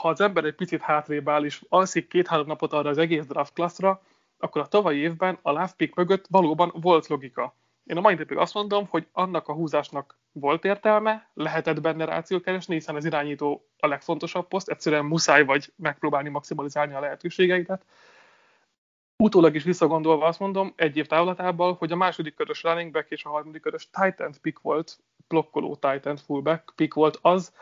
ha az ember egy picit hátrébb áll és alszik 2-3 napot arra az egész draft klasszra, akkor a tavalyi évben a Love pick mögött valóban volt logika. Én a mai napig azt mondom, hogy annak a húzásnak volt értelme, lehetett benne ráció keresni, hiszen az irányító a legfontosabb poszt, egyszerűen muszáj vagy megpróbálni maximalizálni a lehetőségeidet. Utólag is visszagondolva azt mondom, egy év távlatában, hogy a második körös running back és a harmadik körös tight end pick volt, blokkoló tight end fullback pick volt az,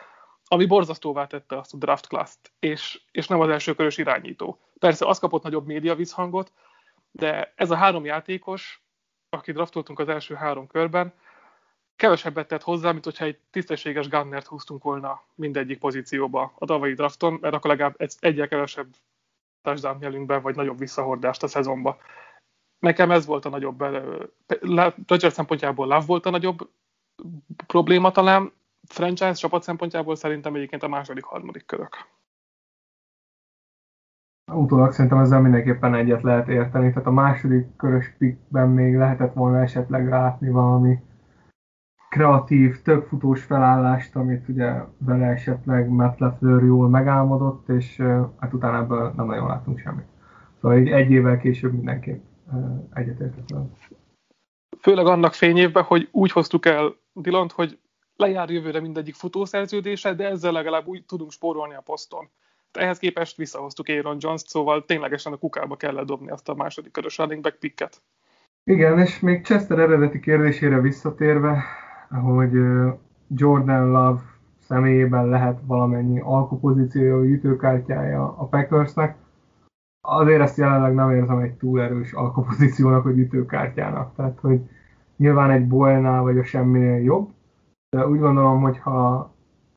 ami borzasztóvá tette azt a draft class-t, és nem az első körös irányító. Persze az kapott nagyobb média visszhangot, de ez a három játékos, akit draftoltunk az első három körben, kevesebbet tett hozzá, mint hogyha egy tisztességes gunnert húztunk volna mindegyik pozícióba a tavalyi drafton, mert akkor legalább egyel kevesebb touchdown jelünkben, vagy nagyobb visszahordást a szezonba. Nekem ez volt a nagyobb, Rodgers szempontjából Love volt a nagyobb probléma talán, franchise csapat szempontjából szerintem egyébként a második, harmadik körök. Utólag szerintem ezzel mindenképpen egyet lehet érteni, tehát a második körös pickben még lehetett volna esetleg látni valami kreatív, több futós felállást, amit ugye vele esetleg Matt LaFleur jól megálmodott, és hát utána ebből nem nagyon láttunk semmit. Szóval egy évvel később mindenképp egyetértetlen. Főleg annak fényévben, hogy úgy hoztuk el Dillont, hogy lejár jövőre mindegyik futószerződése, de ezzel legalább úgy tudunk spórolni a poszton. Ehhez képest visszahoztuk Aaron Jones-t, szóval ténylegesen a kukába kellett dobni azt a második körös running back picket. Igen, és még Chester eredeti kérdésére visszatérve, hogy Jordan Love személyében lehet valamennyi alkupozíciója, ütőkártyája a Packersnek, azért ezt jelenleg nem érzem egy túl erős alkupozíciónak, vagy ütőkártyának. Tehát, hogy nyilván egy Boyle-nál vagy a semminél jobb, de úgy gondolom, hogy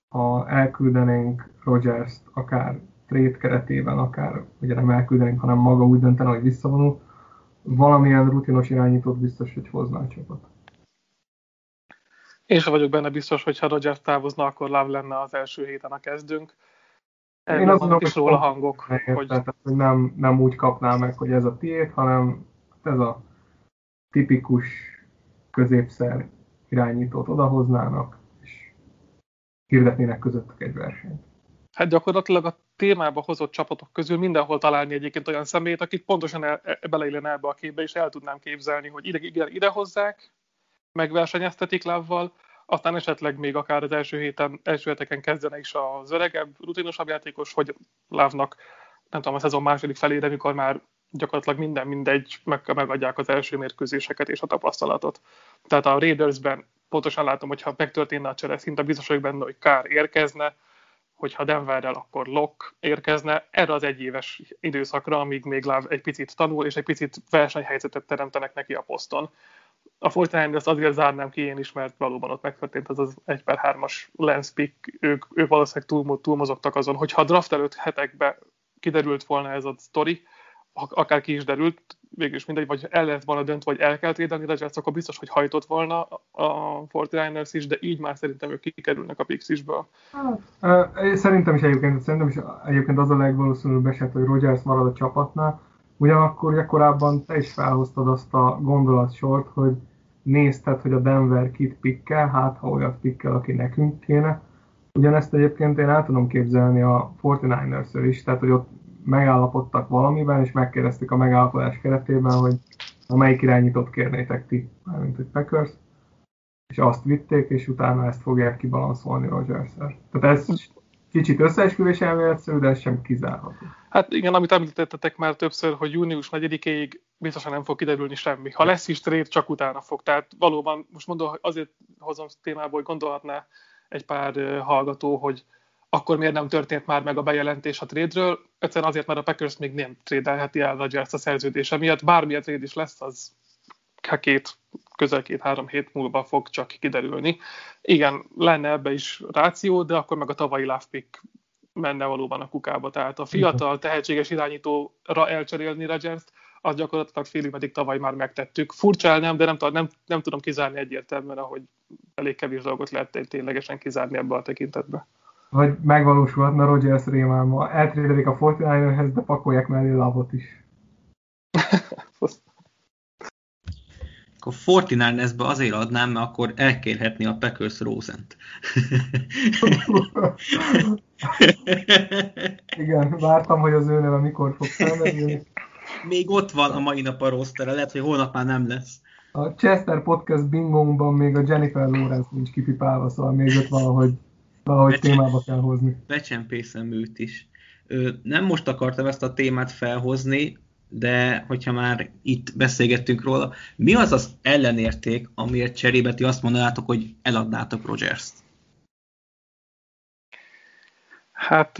ha elküldenénk Rodgers-t akár trade keretében, akár ugye nem elküldenénk, hanem maga úgy döntene, hogy visszavonul, valamilyen rutinos irányítót biztos, hogy hozná a csapat. Én sem vagyok benne biztos, hogy ha Rodgers távozna, akkor Love lenne az első héten a kezdőnk. Én azt gondolom, hogy a hangok, hogy... Tehát, hogy nem úgy kapná meg, hogy ez a tiéd, hanem ez a tipikus középszer irányítót odahoznának, és hirdetnének közöttük egy versenyt. hát gyakorlatilag a témába hozott csapatok közül mindenhol találni egyébként olyan személyt, akit pontosan beleillene ebbe a képbe, és el tudnám képzelni, hogy ide hozzák, megversenyeztetik Love-val, aztán esetleg még akár az első heteken kezdene is az öregebb, rutinosabb játékos, hogy Love-nak, nem tudom, a szezon második felére, amikor már gyakorlatilag minden mindegy, megadják az első mérkőzéseket és a tapasztalatot. Tehát a Raidersben pontosan látom, hogyha megtörténne a csere, szinte biztos vagyok benne, hogy Carr érkezne, hogyha Denverrel, akkor Locke érkezne erre az egyéves időszakra, amíg még Love egy picit tanul, és egy picit versenyhelyzetet teremtenek neki a poszton. A 49ers azért zárnám ki én is, mert valóban ott megtörtént az az 1/3-as Lance pick, ők valószínűleg túlmozogtak azon, hogyha a draft előtt hetekben kiderült volna ez a sztori, akár ki is derült, végülis mindegy, vagy el lehet volna döntve, vagy el kell trédelni, de akkor biztos, hogy hajtott volna a 49ers is, de így már szerintem ők kikerülnek a Pixisből. Szerintem is egyébként az a legvalószínűbb eset, hogy Rodgers marad a csapatnál. Ugyanakkor ugye korábban te is felhoztad azt a gondolatsort, hogy nézted, hogy a Denver kit pikkel, hát ha olyat pikkel, aki nekünk kéne. Ugyanezt egyébként én el tudom képzelni a 49ers-ről is, tehát hogy ott megállapodtak valamiben, és megkérdezték a megállapodás keretében, hogy melyik irányítót kérnétek ti, mármint hogy Packers, és azt vitték, és utána ezt fogják kibalanszolni Rodgers-szel. Tehát ez kicsit összeesküvés elméletszerű, de ez sem kizárható. Hát igen, amit említettetek már többször, hogy június 4-ig biztosan nem fog kiderülni semmi. Ha lesz is trade, csak utána fog. Tehát valóban, most mondom, azért hozom témából, hogy gondolhatná egy pár hallgató, hogy akkor miért nem történt már meg a bejelentés a trade-ről? Egyszerűen azért, mert a Packers még nem trédelheti el Rodgers a szerződése miatt. Bármilyen trade is lesz, az közel 2-3 hét múlva fog csak kiderülni. Igen, lenne ebbe is ráció, de akkor meg a tavalyi Love pick menne valóban a kukába. Tehát a fiatal, tehetséges irányítóra elcserélni Rodgers-t, az gyakorlatilag félig pedig tavaly már megtettük. Furcsa el nem, de nem tudom kizárni egyértelműen, ahogy elég kevés dolgot lehet ténylegesen kizárni ebbe a tekintetbe. Vagy megvalósulhatna Rodgers rémálma. Eltrédelik a 49erhez, de pakolják mellé Love-ot is. Akkor 49ersbe azért adnám, mert akkor elkérhetné a Packers Rosen-t. Igen, vártam, hogy az ő neve mikor fog felmerülni. Még ott van a mai nap a roster, lehet, hogy holnap már nem lesz. A Chester Podcast bingómban még a Jennifer Lawrence nincs kipipálva, szóval még ott valahogy témába kell hozni. Becsempészem őt is. Nem most akartam ezt a témát felhozni, de hogyha már itt beszélgettünk róla, mi az az ellenérték, amiért cserébe ti azt mondanátok, hogy eladnátok Rodgers-t? Hát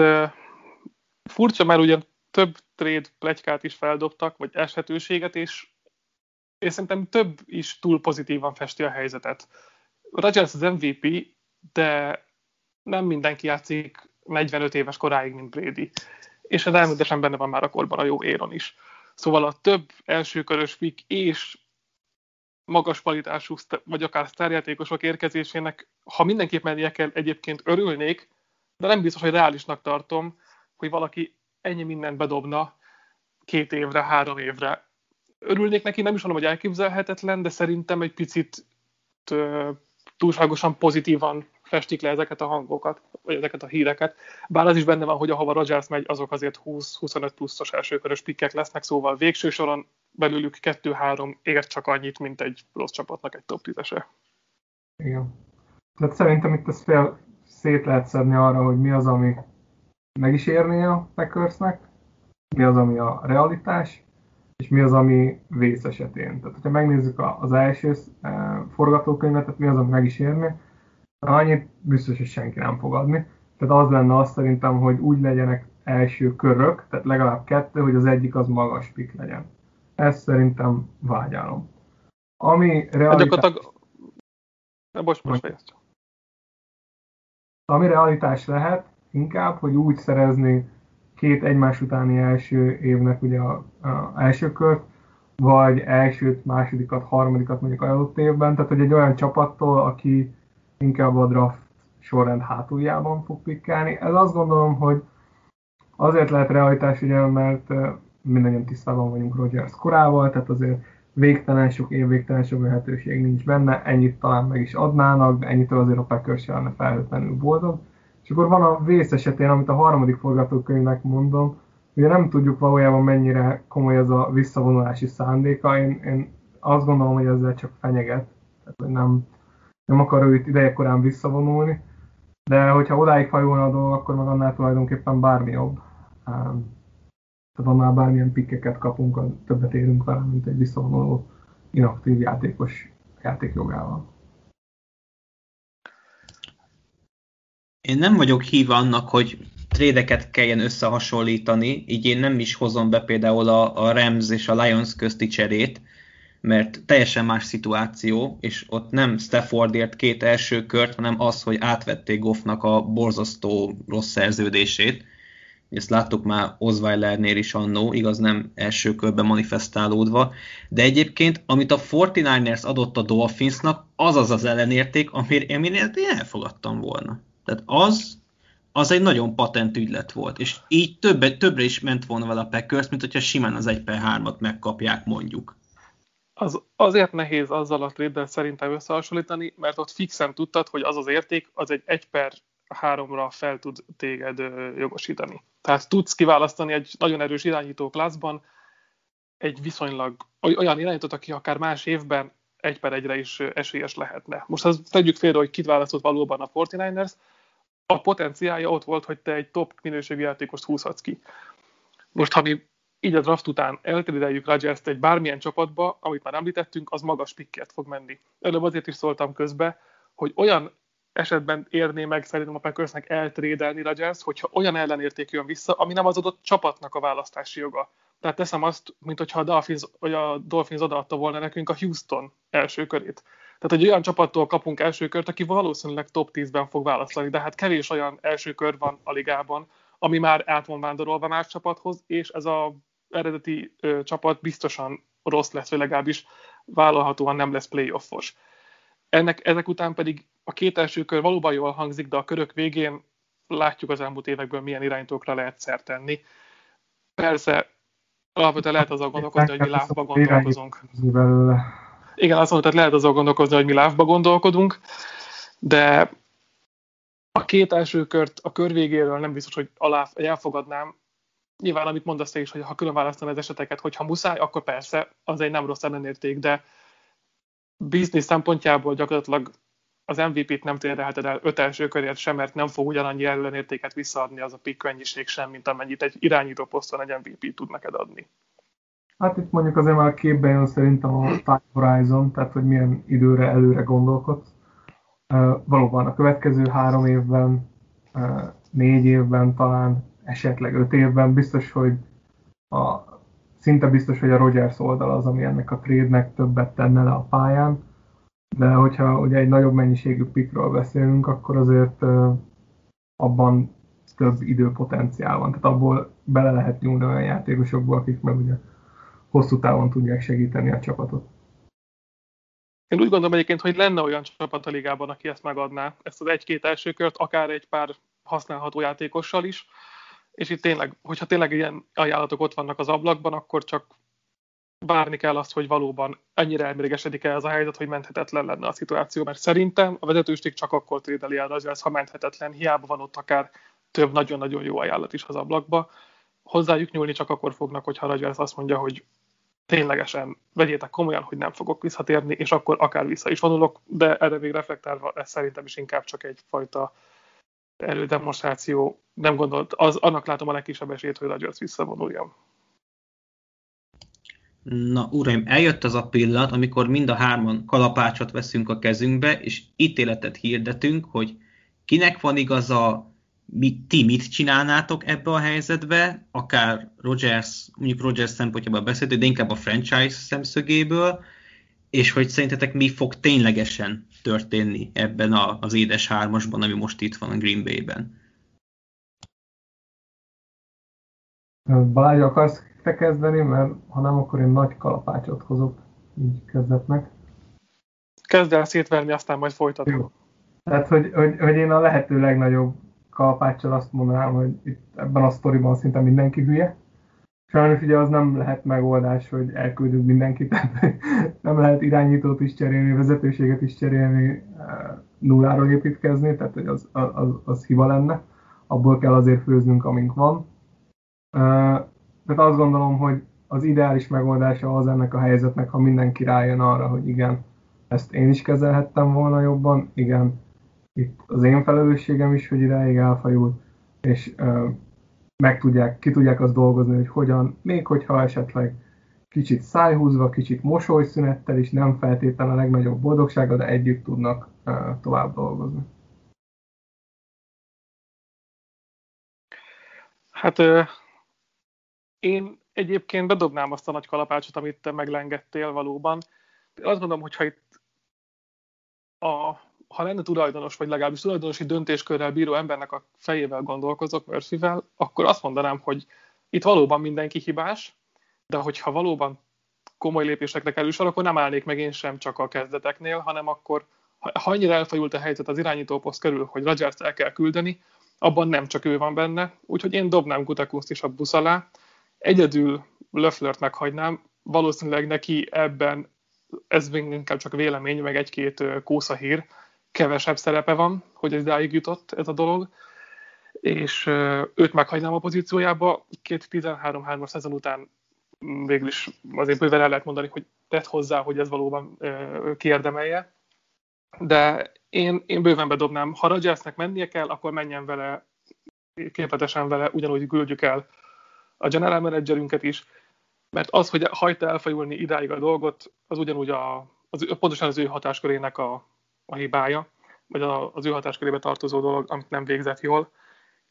furcsa, mert ugyan több trade pletykát is feldobtak, vagy eshetőséget, és szerintem több is túl pozitívan festi a helyzetet. Rodgers az MVP, de nem mindenki játszik 45 éves koráig, mint Brady. És az elmérdesen benne van már a korban a jó Aaron is. Szóval a több elsőkörös pick és magas kvalitású, vagy akár sztárjátékosok érkezésének, ha mindenképp mennie kell, egyébként örülnék, de nem biztos, hogy reálisnak tartom, hogy valaki ennyi mindent bedobna 2 évre, 3 évre. Örülnék neki, nem is mondom, hogy elképzelhetetlen, de szerintem egy picit túlságosan pozitívan festik le ezeket a hangokat, vagy ezeket a híreket. Bár az is benne van, hogy ahova Rodgers megy, azok azért 20-25 pluszos elsőkörös pikkek lesznek, szóval végső soron belőlük 2-3 ér csak annyit, mint egy rossz csapatnak egy top 10-ese. Igen. Tehát szerintem itt ezt szét lehet szedni arra, hogy mi az, ami meg is érné a Packersnek, mi az, ami a realitás, és mi az, ami vész esetén. Tehát, hogyha megnézzük az első forgatókönyvet, tehát mi az, ami meg is érné, annyit biztos, hogy senki nem fog adni. Tehát az lenne azt szerintem, hogy úgy legyenek első körök, tehát legalább 2, hogy az egyik az magas pick legyen. Ezt szerintem vágyálom. Ami realitás lehet, inkább, hogy úgy szerezni 2 egymás utáni első évnek ugye a első kört, vagy elsőt, másodikat, harmadikat mondjuk adott évben. Tehát, hogy egy olyan csapattól, aki inkább a draft sorrend hátuljában fog pikkálni. Ez azt gondolom, hogy azért lehet realitás, ugye, mert mindannyian tisztában vagyunk Rodgers korával, tehát azért végtelen sok lehetőség nincs benne, ennyit talán meg is adnának, de ennyitől azért a Packers se lenne feltétlenül boldog. És akkor van a vész esetén, amit a harmadik forgatókönyvnek mondom, ugye nem tudjuk valójában mennyire komoly ez a visszavonulási szándéka, én azt gondolom, hogy ezzel csak fenyeget, tehát nem akar ő itt idejekorán visszavonulni, de hogyha odáig fajulna a dolog, akkor meg annál tulajdonképpen bármi jobb. Tehát annál bármilyen pikkeket kapunk, többet érünk vele, mint egy visszavonuló inaktív játékos játékjogával. Én nem vagyok híve annak, hogy trédeket kelljen összehasonlítani, így én nem is hozom be például a Rams és a Lions közti cserét, mert teljesen más szituáció, és ott nem Staffordért két első kört, hanem az, hogy átvették Goffnak a borzasztó rossz szerződését. Ezt láttuk már Osweilernél is annó, igaz, nem első körben manifestálódva. De egyébként, amit a 49ers adott a Dolphinsnak, az az ellenérték, amiért én elfogadtam volna. Tehát az egy nagyon patent ügylet volt, és így többre is ment volna vele a Packers, mint hogyha simán az 1/3-at megkapják, mondjuk. Azért nehéz azzal a trade-del szerintem összehasonlítani, mert ott fixen tudtad, hogy az érték, az egy 1/3-ra fel tud téged jogosítani. Tehát tudsz kiválasztani egy nagyon erős irányító klasszban egy viszonylag olyan irányítót, aki akár más évben 1/1-re is esélyes lehetne. Most azt tegyük félre, hogy kit választott valóban a 49ers, a potenciálja ott volt, hogy te egy top minőségű játékost húzhatsz ki. Most, ha mi így a draft után eltrédeljük Rodgerst egy bármilyen csapatba, amit már említettünk, az magas pikkért fog menni. Előbb azért is szóltam közbe, hogy olyan esetben érné meg szerintem a Packersnek eltrédelni Rodgerst, hogyha olyan ellenérték jön vissza, ami nem az adott csapatnak a választási joga. Tehát teszem azt, mintha a Dolphins odaadta volna nekünk a Houston első körét. Tehát egy olyan csapattól kapunk első kört, aki valószínűleg top 10-ben fog választani, de hát kevés olyan első kör van a ligában, ami már át van vándorolva más csapathoz, és ez az eredeti csapat biztosan rossz lesz, vagy legalábbis vállalhatóan nem lesz playoffos. Ezek után pedig a két első kör valóban jól hangzik, de a körök végén látjuk az elmúlt évekből milyen irányítókra lehet szert tenni. Persze, alapvetően lehet azzal gondolkozni, hogy mi lábba gondolkozunk. Igen, azt mondom, tehát lehet azzal gondolkozni, hogy mi lábba gondolkodunk, de a két első kört a kör végéről nem biztos, hogy elfogadnám. Nyilván, amit mondasz te is, hogy ha külön választaná az eseteket, hogyha muszáj, akkor persze, az egy nem rossz ellenérték, de biznisz szempontjából gyakorlatilag az MVP-t nem térheted el 5 első körért sem, mert nem fog ugyanannyi ellenértéket visszaadni az a pick mennyiség sem, mint amennyit egy irányító poszton egy MVP tud neked adni. Hát itt mondjuk azért már képben jön szerintem a time horizon, tehát hogy milyen időre előre gondolkodsz. Valóban a következő 3 évben, 4 évben, talán esetleg 5 évben biztos, hogy szinte biztos, hogy a Rodgers oldal az, ami ennek a trade-nek többet tenne le a pályán, de hogyha ugye egy nagyobb mennyiségű pickről beszélünk, akkor azért abban több időpotenciál van, tehát abból bele lehet nyúlni olyan játékosokból, akik meg ugye hosszú távon tudják segíteni a csapatot. Én úgy gondolom egyébként, hogy lenne olyan csapat a ligában, aki ezt megadná, ezt az 1-2 első kört, akár egy pár használható játékossal is, és itt tényleg, hogyha tényleg ilyen ajánlatok ott vannak az ablakban, akkor csak várni kell azt, hogy valóban ennyire elméregesedik el az a helyzet, hogy menthetetlen lenne a szituáció, mert szerintem a vezetőség csak akkor trédeli el az, ha menthetetlen, hiába van ott akár több nagyon-nagyon jó ajánlat is az ablakba. Hozzájuk nyúlni csak akkor fognak, hogyha Rodgers azt mondja, hogy ténylegesen vegyétek komolyan, hogy nem fogok visszatérni, és akkor akár vissza is vonulok, de erre még reflektálva ez szerintem is inkább csak egyfajta erődemonstráció. Nem gondolt, annak látom a legkisebb esélyt, hogy Rodgers visszavonuljam. Na uraim, eljött az a pillanat, amikor mind a hárman kalapácsot veszünk a kezünkbe, és ítéletet hirdetünk, hogy kinek van igaza, ti mit csinálnátok ebbe a helyzetbe, akár Rodgers, mondjuk Rodgers szempontjából beszéltünk, de inkább a franchise szemszögéből, és hogy szerintetek mi fog ténylegesen történni ebben az édes hármasban, ami most itt van a Green Bay-ben. Balázs, akarsz te kezdeni, mert ha nem, akkor én nagy kalapácsot hozok így kezdetnek. Kezd el szétverni, aztán majd folytatom. Tehát, hogy én a lehető legnagyobb kalapáccsal azt mondanám, hogy itt ebben a sztoriban szinte mindenki hülye. Sajnos ugye az nem lehet megoldás, hogy elküldünk mindenkit, nem lehet irányítót is cserélni, vezetőséget is cserélni, nulláról építkezni, tehát hogy az hiba lenne. Abból kell azért főznünk, amink van. Tehát azt gondolom, hogy az ideális megoldása az ennek a helyzetnek, ha mindenki rájön arra, hogy igen, ezt én is kezelhettem volna jobban, igen, itt az én felelősségem is, hogy ideig elfajult, és ki tudják azt dolgozni, hogy hogyan, még hogyha esetleg kicsit szájhúzva, kicsit mosolyszünettel is, nem feltétlenül a legnagyobb boldogsága, de együtt tudnak tovább dolgozni. Hát én egyébként bedobnám azt a nagy kalapácsot, amit te meglengedtél valóban. Azt mondom, hogyha itt ha lenne tulajdonos, vagy legalábbis tulajdonosi döntéskörrel bíró embernek a fejével gondolkozok, Murphyvel, akkor azt mondanám, hogy itt valóban mindenki hibás, de hogyha valóban komoly lépésekre kerül sor, akkor nem állnék meg én sem csak a kezdeteknél, hanem akkor, ha annyira elfajult a helyzet az irányítóposzt körül, hogy Rodgers-t el kell küldeni, abban nem csak ő van benne, úgyhogy én dobnám Gutekunst is a busz alá, egyedül LaFleurt meghagynám, valószínűleg neki ebben, ez még inkább csak vélemény, meg egy-két kószahír, kevesebb szerepe van, hogy ez idáig jutott ez a dolog, és őt meghagynám a pozíciójába, 2013-3-as szezon után végül is azért bőven el lehet mondani, hogy tett hozzá, hogy ez valóban kiérdemelje, de én bőven bedobnám, ha Rodgersnek mennie kell, akkor menjen vele, képletesen vele, ugyanúgy küldjük el a general managerünket is, mert az, hogy hagyta elfajulni idáig a dolgot, az ugyanúgy pontosan az ő hatáskörének a hibája, vagy az ő hatáskörébe tartozó dolog, amit nem végzett jól,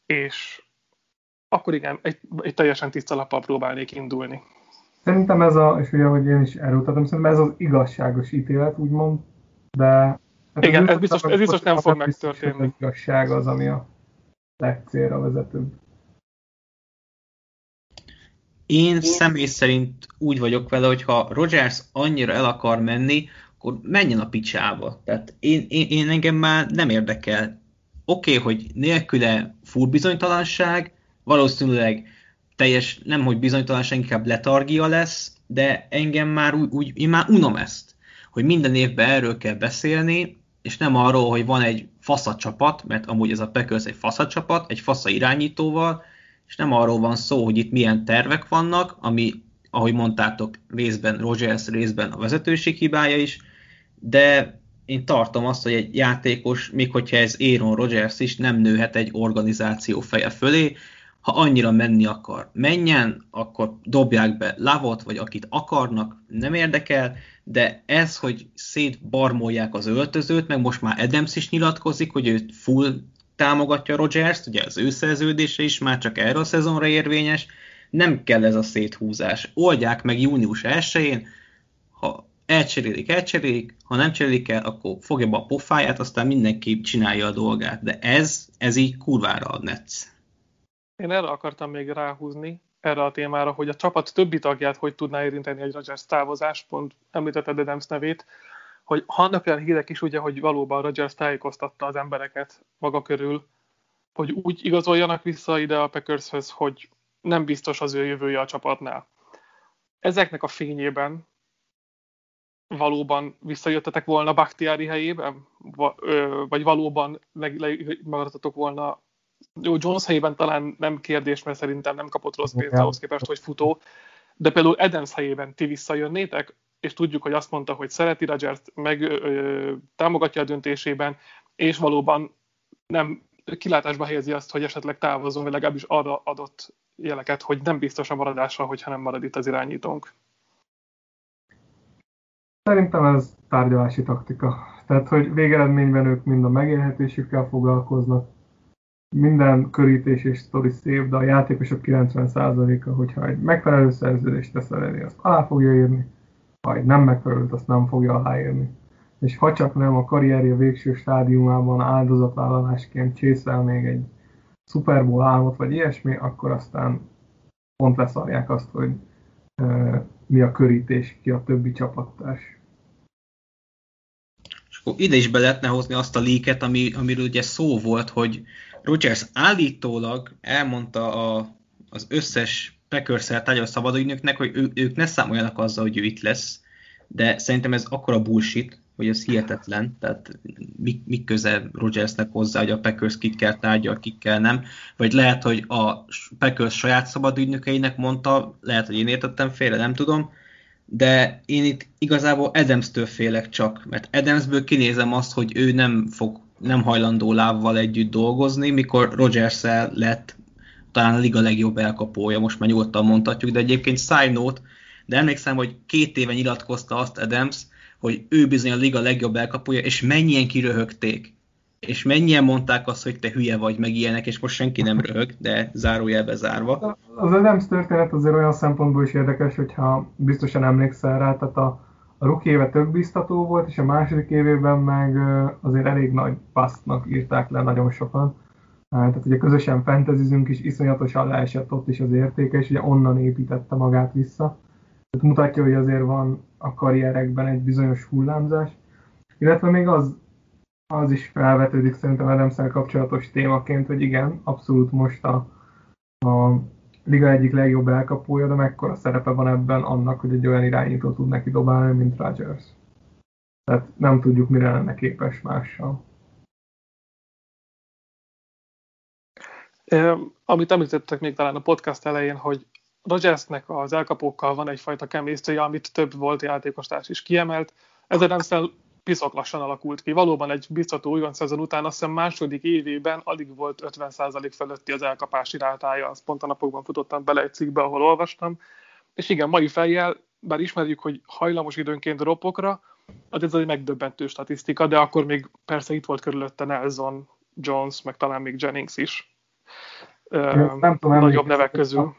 és akkor igen, egy teljesen tiszta lappal próbálnék indulni. Szerintem ez és ugye, hogy én is erőltetem, szerintem ez az igazságos ítélet, úgymond, de... Igen, ez biztos nem fog megtörténni. Az igazság az, ami a legcélra vezetőbb. Én személy szerint úgy vagyok vele, hogy ha Rodgers annyira el akar menni, akkor menjen a picsába. Tehát én engem már nem érdekel. Oké, hogy nélküle full bizonytalanság, valószínűleg teljes, nemhogy bizonytalanság, inkább letargia lesz, de engem már úgy én már unom ezt, hogy minden évben erről kell beszélni, és nem arról, hogy van egy fasza csapat, mert amúgy ez a Packers egy fasza csapat, egy fasza irányítóval, és nem arról van szó, hogy itt milyen tervek vannak, ami, ahogy mondtátok, részben Rodgers, részben a vezetőség hibája is, de én tartom azt, hogy egy játékos, még hogyha ez Aaron Rodgers is, nem nőhet egy organizáció feje fölé, ha annyira menni akar, menjen, akkor dobják be Love-ot, vagy akit akarnak, nem érdekel, de ez, hogy szétbarmolják az öltözőt, meg most már Adams is nyilatkozik, hogy ő full támogatja Rodgers-t, ugye az ő szerződése is már csak erre a szezonra érvényes, nem kell ez a széthúzás. Oldják meg június 1-én, ha elcserélik, ha nem cserélik el, akkor fogja be a pofáját, aztán mindenki csinálja a dolgát, de ez így kurvára a netsz. Én erre akartam még ráhúzni, erre a témára, hogy a csapat többi tagját hogy tudná érinteni egy Rodgers távozás, pont említetted Adams nevét, hogy vannak olyan hírek is, ugye, hogy valóban Rodgers tájékoztatta az embereket maga körül, hogy úgy igazoljanak vissza ide a Packershöz, hogy nem biztos az ő jövője a csapatnál. Ezeknek a fényében valóban visszajöttetek volna Bakhtiari helyében, vagy valóban megmaradtatok volna. Jó, Jones helyében talán nem kérdés, mert szerintem nem kapott rossz pénzt ahhoz képest, hogy futó, de például Adams helyében ti visszajönnétek, és tudjuk, hogy azt mondta, hogy szereti Rodgers-t, meg támogatja a döntésében, és valóban nem kilátásba helyezi azt, hogy esetleg távozzon, vagy legalábbis arra adott jeleket, hogy nem biztos a maradásra, hogyha nem marad itt az irányítónk. Szerintem ez tárgyalási taktika. Tehát, hogy végeredményben ők mind a megélhetésükkel foglalkoznak, minden körítés és sztori szép, de a játékosok 90%-a, hogyha egy megfelelő szerződést teszel elé, azt alá fogja írni, ha egy nem megfelelőt, azt nem fogja aláírni. És ha csak nem a karrierje végső stádiumában áldozatvállalásként csészel még egy Super Bowl álmot, vagy ilyesmi, akkor aztán pont leszarják azt, hogy mi a körítés, ki a többi csapattárs. És akkor ide is be lehetne hozni azt a leaket, amiről ugye szó volt, hogy Rodgers állítólag elmondta az összes Packers-szel tárgyaló szabadügynöknek, hogy ők ne számoljanak azzal, hogy ő itt lesz, de szerintem ez akkora bullshit, hogy ez hihetetlen, tehát mi köze Rodgersnek hozzá, hogy a Packers kikkel tárgyal, kikkel nem, vagy lehet, hogy a Packers saját szabad ügynökeinek mondta, lehet, hogy én értettem félre, nem tudom, de én itt igazából Adams-től félek csak, mert Adamsből kinézem azt, hogy ő nem hajlandó lábbal együtt dolgozni, mikor Rodgers-el lett talán a liga legjobb elkapója, most már nyugodtan mondhatjuk, de egyébként side note, de emlékszem, hogy 2 éve nyilatkozta azt Adams, hogy ő bizony a liga legjobb elkapója, és mennyien kiröhögték, és mennyien mondták azt, hogy te hülye vagy, meg ilyenek, és most senki nem röhög, de zárójelbe zárva. Az Adams történet azért olyan szempontból is érdekes, hogyha biztosan emlékszel rá, tehát a rookie éve tök biztató volt, és a második évében meg azért elég nagy passznak írták le nagyon sokan. Tehát ugye közösen fantasyzünk is, iszonyatosan leesett ott is az értéke, és ugye onnan építette magát vissza. Tehát mutatja, hogy azért van a karrierekben egy bizonyos hullámzás. Illetve még az is felvetődik szerintem Adams-szel kapcsolatos témaként, hogy igen, abszolút most a liga egyik legjobb elkapója, de mekkora szerepe van ebben annak, hogy egy olyan irányító tud neki dobálni, mint Rodgers. Tehát nem tudjuk, mire lenne képes mással. Amit említettek még talán a podcast elején, hogy Rodgersnek az elkapókkal van egyfajta kemésztője, amit több volt játékostárs is kiemelt. Ez Adamsnál piszok lassan alakult ki. Valóban egy biztató újonc szezon után, azt hiszem második évében alig volt 50% fölötti az elkapási rátája. Azt pont a napokban futottam bele egy cikkbe, ahol olvastam. És igen, mai fejjel, bár ismerjük, hogy hajlamos időnként dropokra, az ez egy megdöbbentő statisztika, de akkor még persze itt volt körülötte Nelson, Jones, meg talán még Jennings is. Nagyobb nevek közül.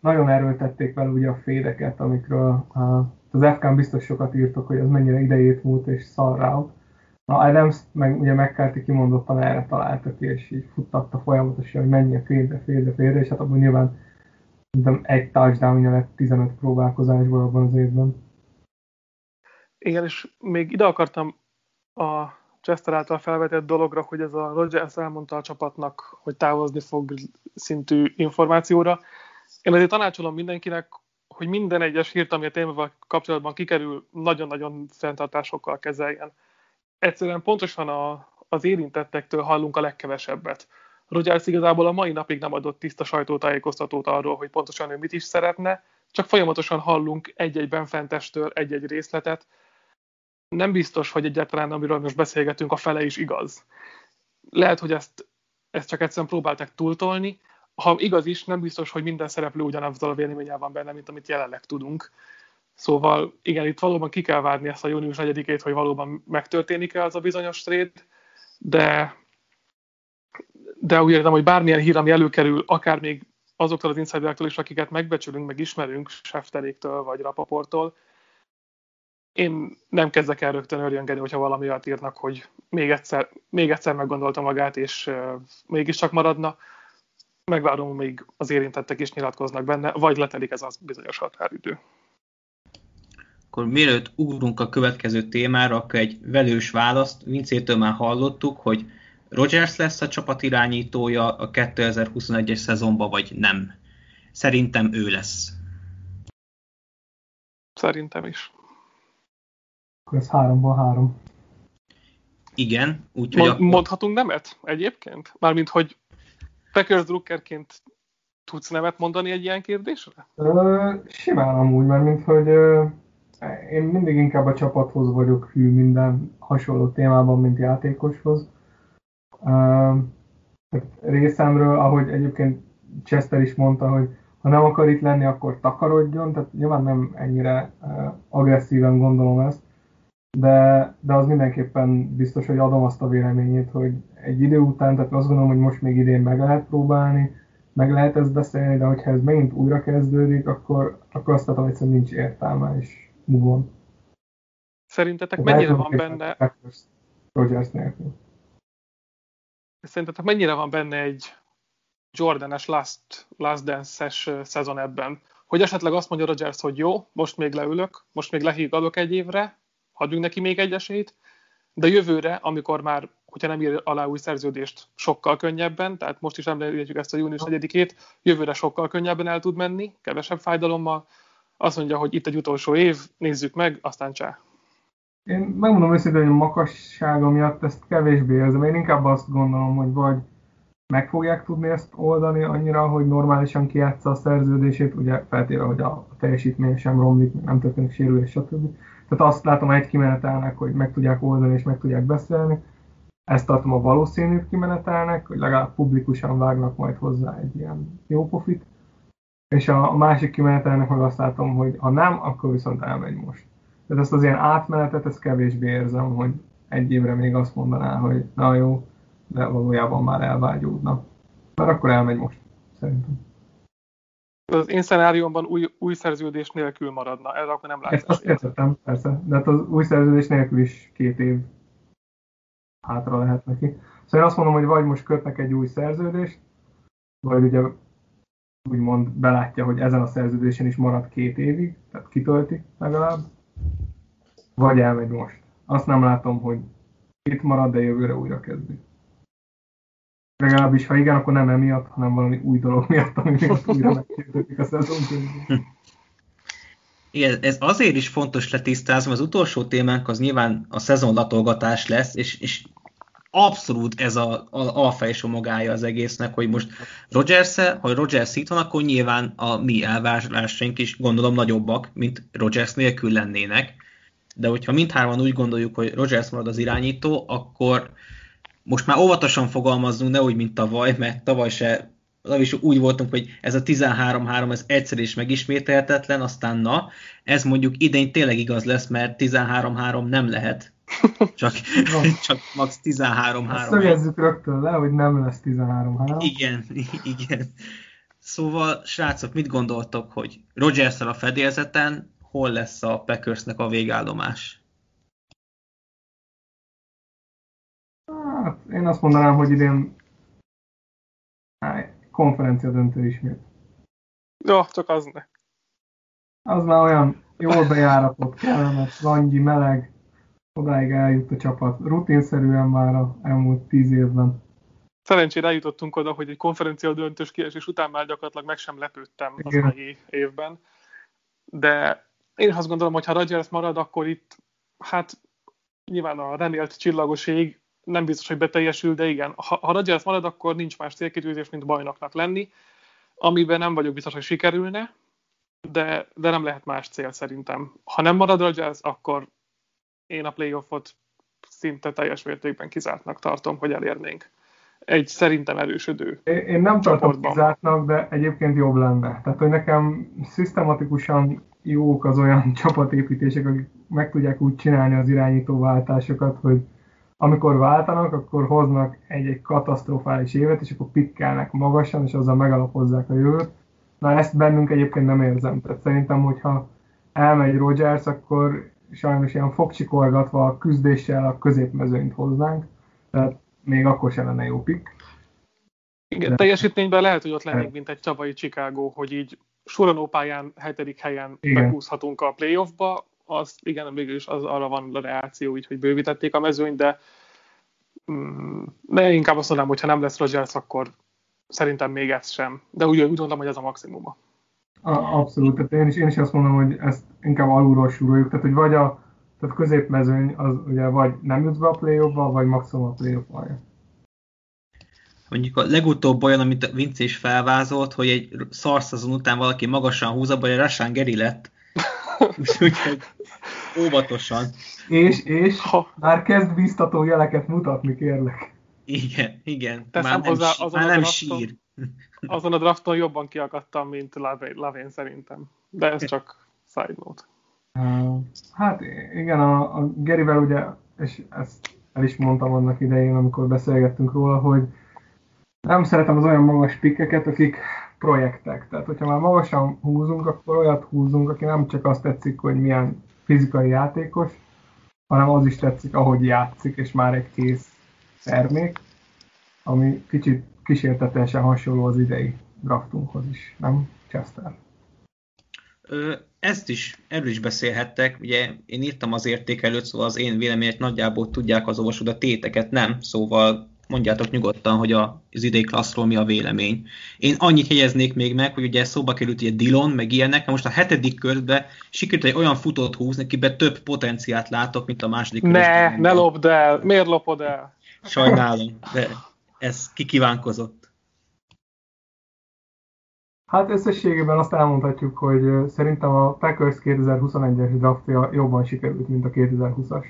Nagyon erőltették vele ugye a fédeket, amikről az FK-n biztos sokat írtok, hogy az mennyire idejét múlt és szar rá. Na Adams meg ugye McCarthy kimondottan erre találta ki, és így futtatta folyamatosan, hogy mennyi a félre, és hát abban nyilván egy touchdown-ja lett 15 próbálkozásból abban az évben. Igen, és még ide akartam a Chester által felvetett dologra, hogy ez a Rodgers elmondta a csapatnak, hogy távozni fog szintű információra. Én azért tanácsolom mindenkinek, hogy minden egyes hírt, ami a témával kapcsolatban kikerül, nagyon-nagyon fenntartásokkal kezeljen. Egyszerűen pontosan az érintettektől hallunk a legkevesebbet. Rodgers igazából a mai napig nem adott tiszta sajtótájékoztatót arról, hogy pontosan ő mit is szeretne, csak folyamatosan hallunk egy-egy benfentestől egy-egy részletet. Nem biztos, hogy egyáltalán amiről most beszélgetünk, a fele is igaz. Lehet, hogy ezt csak egyszerűen próbálták túltolni. Ha igaz is, nem biztos, hogy minden szereplő ugyanazzal a véleménnyel van benne, mint amit jelenleg tudunk. Szóval igen, itt valóban ki kell várni ezt a június 4-ét, hogy valóban megtörténik-e az a bizonyos trade, de úgy érzem, hogy bármilyen hír, ami előkerül, akár még azoktól az insiderektől is, akiket megbecsülünk, meg ismerünk, Schefteréktől vagy Rapaporttól, én nem kezdek el rögtön örjöngeni, hogyha valami olyat írnak, hogy még egyszer meggondolta magát, és mégiscsak maradna. Megvárom, még az érintettek is nyilatkoznak benne, vagy letelik ez az bizonyos határidő. Akkor mielőtt ugrunk a következő témára, akkor egy velős választ. Vincétől már hallottuk, hogy Rodgers lesz a csapat irányítója a 2021-es szezonban, vagy nem. Szerintem ő lesz. Szerintem is. Ez 3-3. Igen. Úgyhogy mondhatunk nemet egyébként? Mármint, hogy Packers drukkerként tudsz nevet mondani egy ilyen kérdésre? Simán amúgy, mert minthogy én mindig inkább a csapathoz vagyok hű minden hasonló témában, mint játékoshoz. Részemről, ahogy egyébként Chester is mondta, hogy ha nem akar itt lenni, akkor takarodjon, tehát nyilván nem ennyire agresszíven gondolom ezt, de az mindenképpen biztos, hogy adom azt a véleményét, hogy egy idő után, tehát azt gondolom, hogy most még idén meg lehet próbálni, meg lehet ezt beszélni, de hogyha ez megint újra kezdődik, akkor azt látom, egyszerűen nincs értelme, és múlva. Szerintetek mennyire van benne... Rodgers nélkül. Szerintetek mennyire van benne egy Jordan-es last dance-es szezon ebben? Hogy esetleg azt mondja Rodgers, hogy jó, most még leülök, most még lehígadok egy évre, adjunk neki még egy esélyt, de jövőre, amikor már, hogyha nem ír alá új szerződést, sokkal könnyebben, tehát most is említjük ezt a június 4-ét, jövőre sokkal könnyebben el tud menni, kevesebb fájdalommal, azt mondja, hogy itt egy utolsó év, nézzük meg, aztán csá. Én megmondom őszintén, hogy a makassága miatt ezt kevésbé érzem. Én inkább azt gondolom, hogy vagy meg fogják tudni ezt oldani annyira, hogy normálisan kijátsza a szerződését, ugye feltéve, hogy a teljesítmény sem romlik, nem történik sérülés, stb. Tehát azt látom egy kimenetelnek, hogy meg tudják oldani és meg tudják beszélni. Ezt tartom a valószínűbb kimenetelnek, hogy legalább publikusan vágnak majd hozzá egy ilyen jó pofit. És a másik kimenetelnek meg azt látom, hogy ha nem, akkor viszont elmegy most. Tehát ezt az ilyen átmenetet, ezt kevésbé érzem, hogy egy évre még azt mondaná, hogy na jó, de valójában már elvágyódna. Mert akkor elmegy most, szerintem. Az én szenáriumban új szerződés nélkül maradna, erre akkor nem látom. Ezt azt értettem, persze, de hát az új szerződés nélkül is 2 év hátra lehet neki. Szóval azt mondom, hogy vagy most kötnek egy új szerződést, vagy ugye úgymond belátja, hogy ezen a szerződésen is marad 2 évig, tehát kitölti legalább, vagy elmegy most. Azt nem látom, hogy itt marad, de jövőre újra kezdi. Legalábbis, ha igen, akkor nem emiatt, hanem valami új dolog miatt, ami miatt újra megkérdődik a szezonként. Igen, ez azért is fontos letisztázni, mert az utolsó témánk az nyilván a szezonlatolgatás lesz, és abszolút ez az alfa és omegája az egésznek, hogy most Rodgers-e, ha Rodgers itt van, akkor nyilván a mi elvárásaink is gondolom nagyobbak, mint Rodgers nélkül lennének. De hogyha mindhárman úgy gondoljuk, hogy Rodgers marad az irányító, akkor most már óvatosan fogalmazzunk, ne úgy, mint tavaly, mert tavaly se úgy voltunk, hogy ez a 13-3, ez egyszer is megismételhetetlen, aztán na, ez mondjuk idén tényleg igaz lesz, mert 13-3 nem lehet, csak max 13-3. Szögezzük rögtön le, hogy nem lesz 13-3. Igen, igen. Szóval, srácok, mit gondoltok, hogy Rodgers-szel a fedélzeten, hol lesz a Packersnek a végállomás? Hát, én azt mondanám, hogy idén konferencia döntő ismét. Jó, csak az ne. Az már olyan jól bejáratott, kellemes, langyi, meleg, odáig eljut a csapat. Rutinszerűen már a elmúlt 10 évben. Szerencsére eljutottunk oda, hogy egy konferencia döntős kiesés után már gyakorlatilag meg sem lepődtem az mai évben. De én azt gondolom, hogy ha Rodgers marad, akkor itt hát nyilván a remélt csillagoség nem biztos, hogy beteljesül, de igen, ha Rodgers marad, akkor nincs más célkitűzés, mint bajnoknak lenni, amiben nem vagyok biztos, hogy sikerülne, de nem lehet más cél szerintem. Ha nem marad Rodgers, akkor én a playoffot szinte teljes mértékben kizártnak tartom, hogy elérnénk. Egy szerintem erősödő Én nem tartom kizártnak, de egyébként jobb lenne. Tehát, hogy nekem szisztematikusan jók az olyan csapatépítések, akik meg tudják úgy csinálni az irányító váltásokat, hogy amikor váltanak, akkor hoznak egy-egy katasztrofális évet, és akkor pikkelnek magasan, és azzal megalapozzák a jövőt. Na, ezt bennünk egyébként nem érzem. Tehát szerintem, hogyha elmegy Rodgers, akkor sajnos ilyen fogcsikorgatva a küzdéssel a középmezőnyt hoznánk. Tehát még akkor sem lenne jó pick. Igen, teljesítményben lehet, hogy ott lennénk, mint egy tavalyi Chicago, hogy így suranópályán, 7. helyen meghúzhatunk a playoffba. Az, igen, végül is az arra van a reáció, így, hogy bővítették a mezőnyt, de inkább azt mondanám, hogy ha nem lesz Rodgers, akkor szerintem még ez sem. De úgy gondolom, hogy ez a maximuma. Abszolút, tehát én is azt mondom, hogy ezt inkább alulról súroljuk, tehát hogy vagy a középmezőny az ugye vagy nem jutsz be a play-offba, vagy maximum a play-offba. Mondjuk a legutóbb olyan, amit Vince is felvázolt, hogy egy szarszazon után valaki magasan húzza, vagy a Rashan Gary lett. Úgyhogy óvatosan. És már kezd biztató jeleket mutatni, kérlek. Igen, igen. Már nem sír. Azon a drafton jobban kiakadtam, mint Lavén szerintem. De ez csak side note. Hát igen, a Gerivel ugye, és ezt el is mondtam annak idején, amikor beszélgettünk róla, hogy nem szeretem az olyan magas pikkeket, akik projektek. Tehát, hogyha már magasan húzunk, akkor olyat húzunk, aki nem csak azt tetszik, hogy milyen fizikai játékos, hanem az is tetszik, ahogy játszik, és már egy kész termék, ami kicsit kísértetésen hasonló az idei draftunkhoz is, nem? Chester. Erről is beszélhettek, ugye én írtam az értékelőt, szóval az én vélemények nagyjából tudják az olvasók, de téteket nem, szóval mondjátok nyugodtan, hogy az idei klasszról mi a vélemény. Én annyit jegyeznék még meg, hogy ugye szóba került ugye Dillon, meg ilyenek, most a 7. körbe sikerült egy olyan futót húzni, akiben több potenciált látok, mint a második körösben. Ne lopd el! Miért lopod el? Sajnálom, de ez kikívánkozott. Hát összességében azt elmondhatjuk, hogy szerintem a Packers 2021-es draftja jobban sikerült, mint a 2020-as.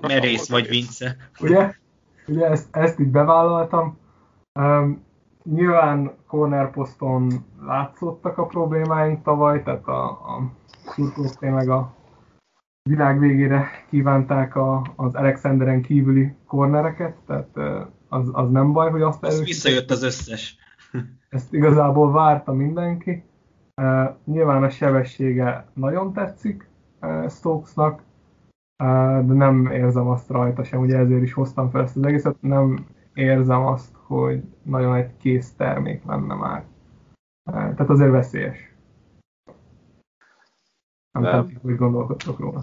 Merész vagy, Vince. Ugye ezt így bevállaltam. Nyilván cornerposzton látszottak a problémáink tavaly, tehát a szurkolók tényleg a világ végére kívánták az Alexanderen kívüli cornereket, tehát az nem baj, hogy azt erősítették. Visszajött az összes. Ezt igazából várta mindenki. Nyilván a sebessége nagyon tetszik Stokesnak, de nem érzem azt rajta sem, ugye ezért is hoztam fel ezt az egészet, nem érzem azt, hogy nagyon egy kész termék lenne már. Tehát azért veszélyes. Nem tetszik, hogy gondolkodtok róla.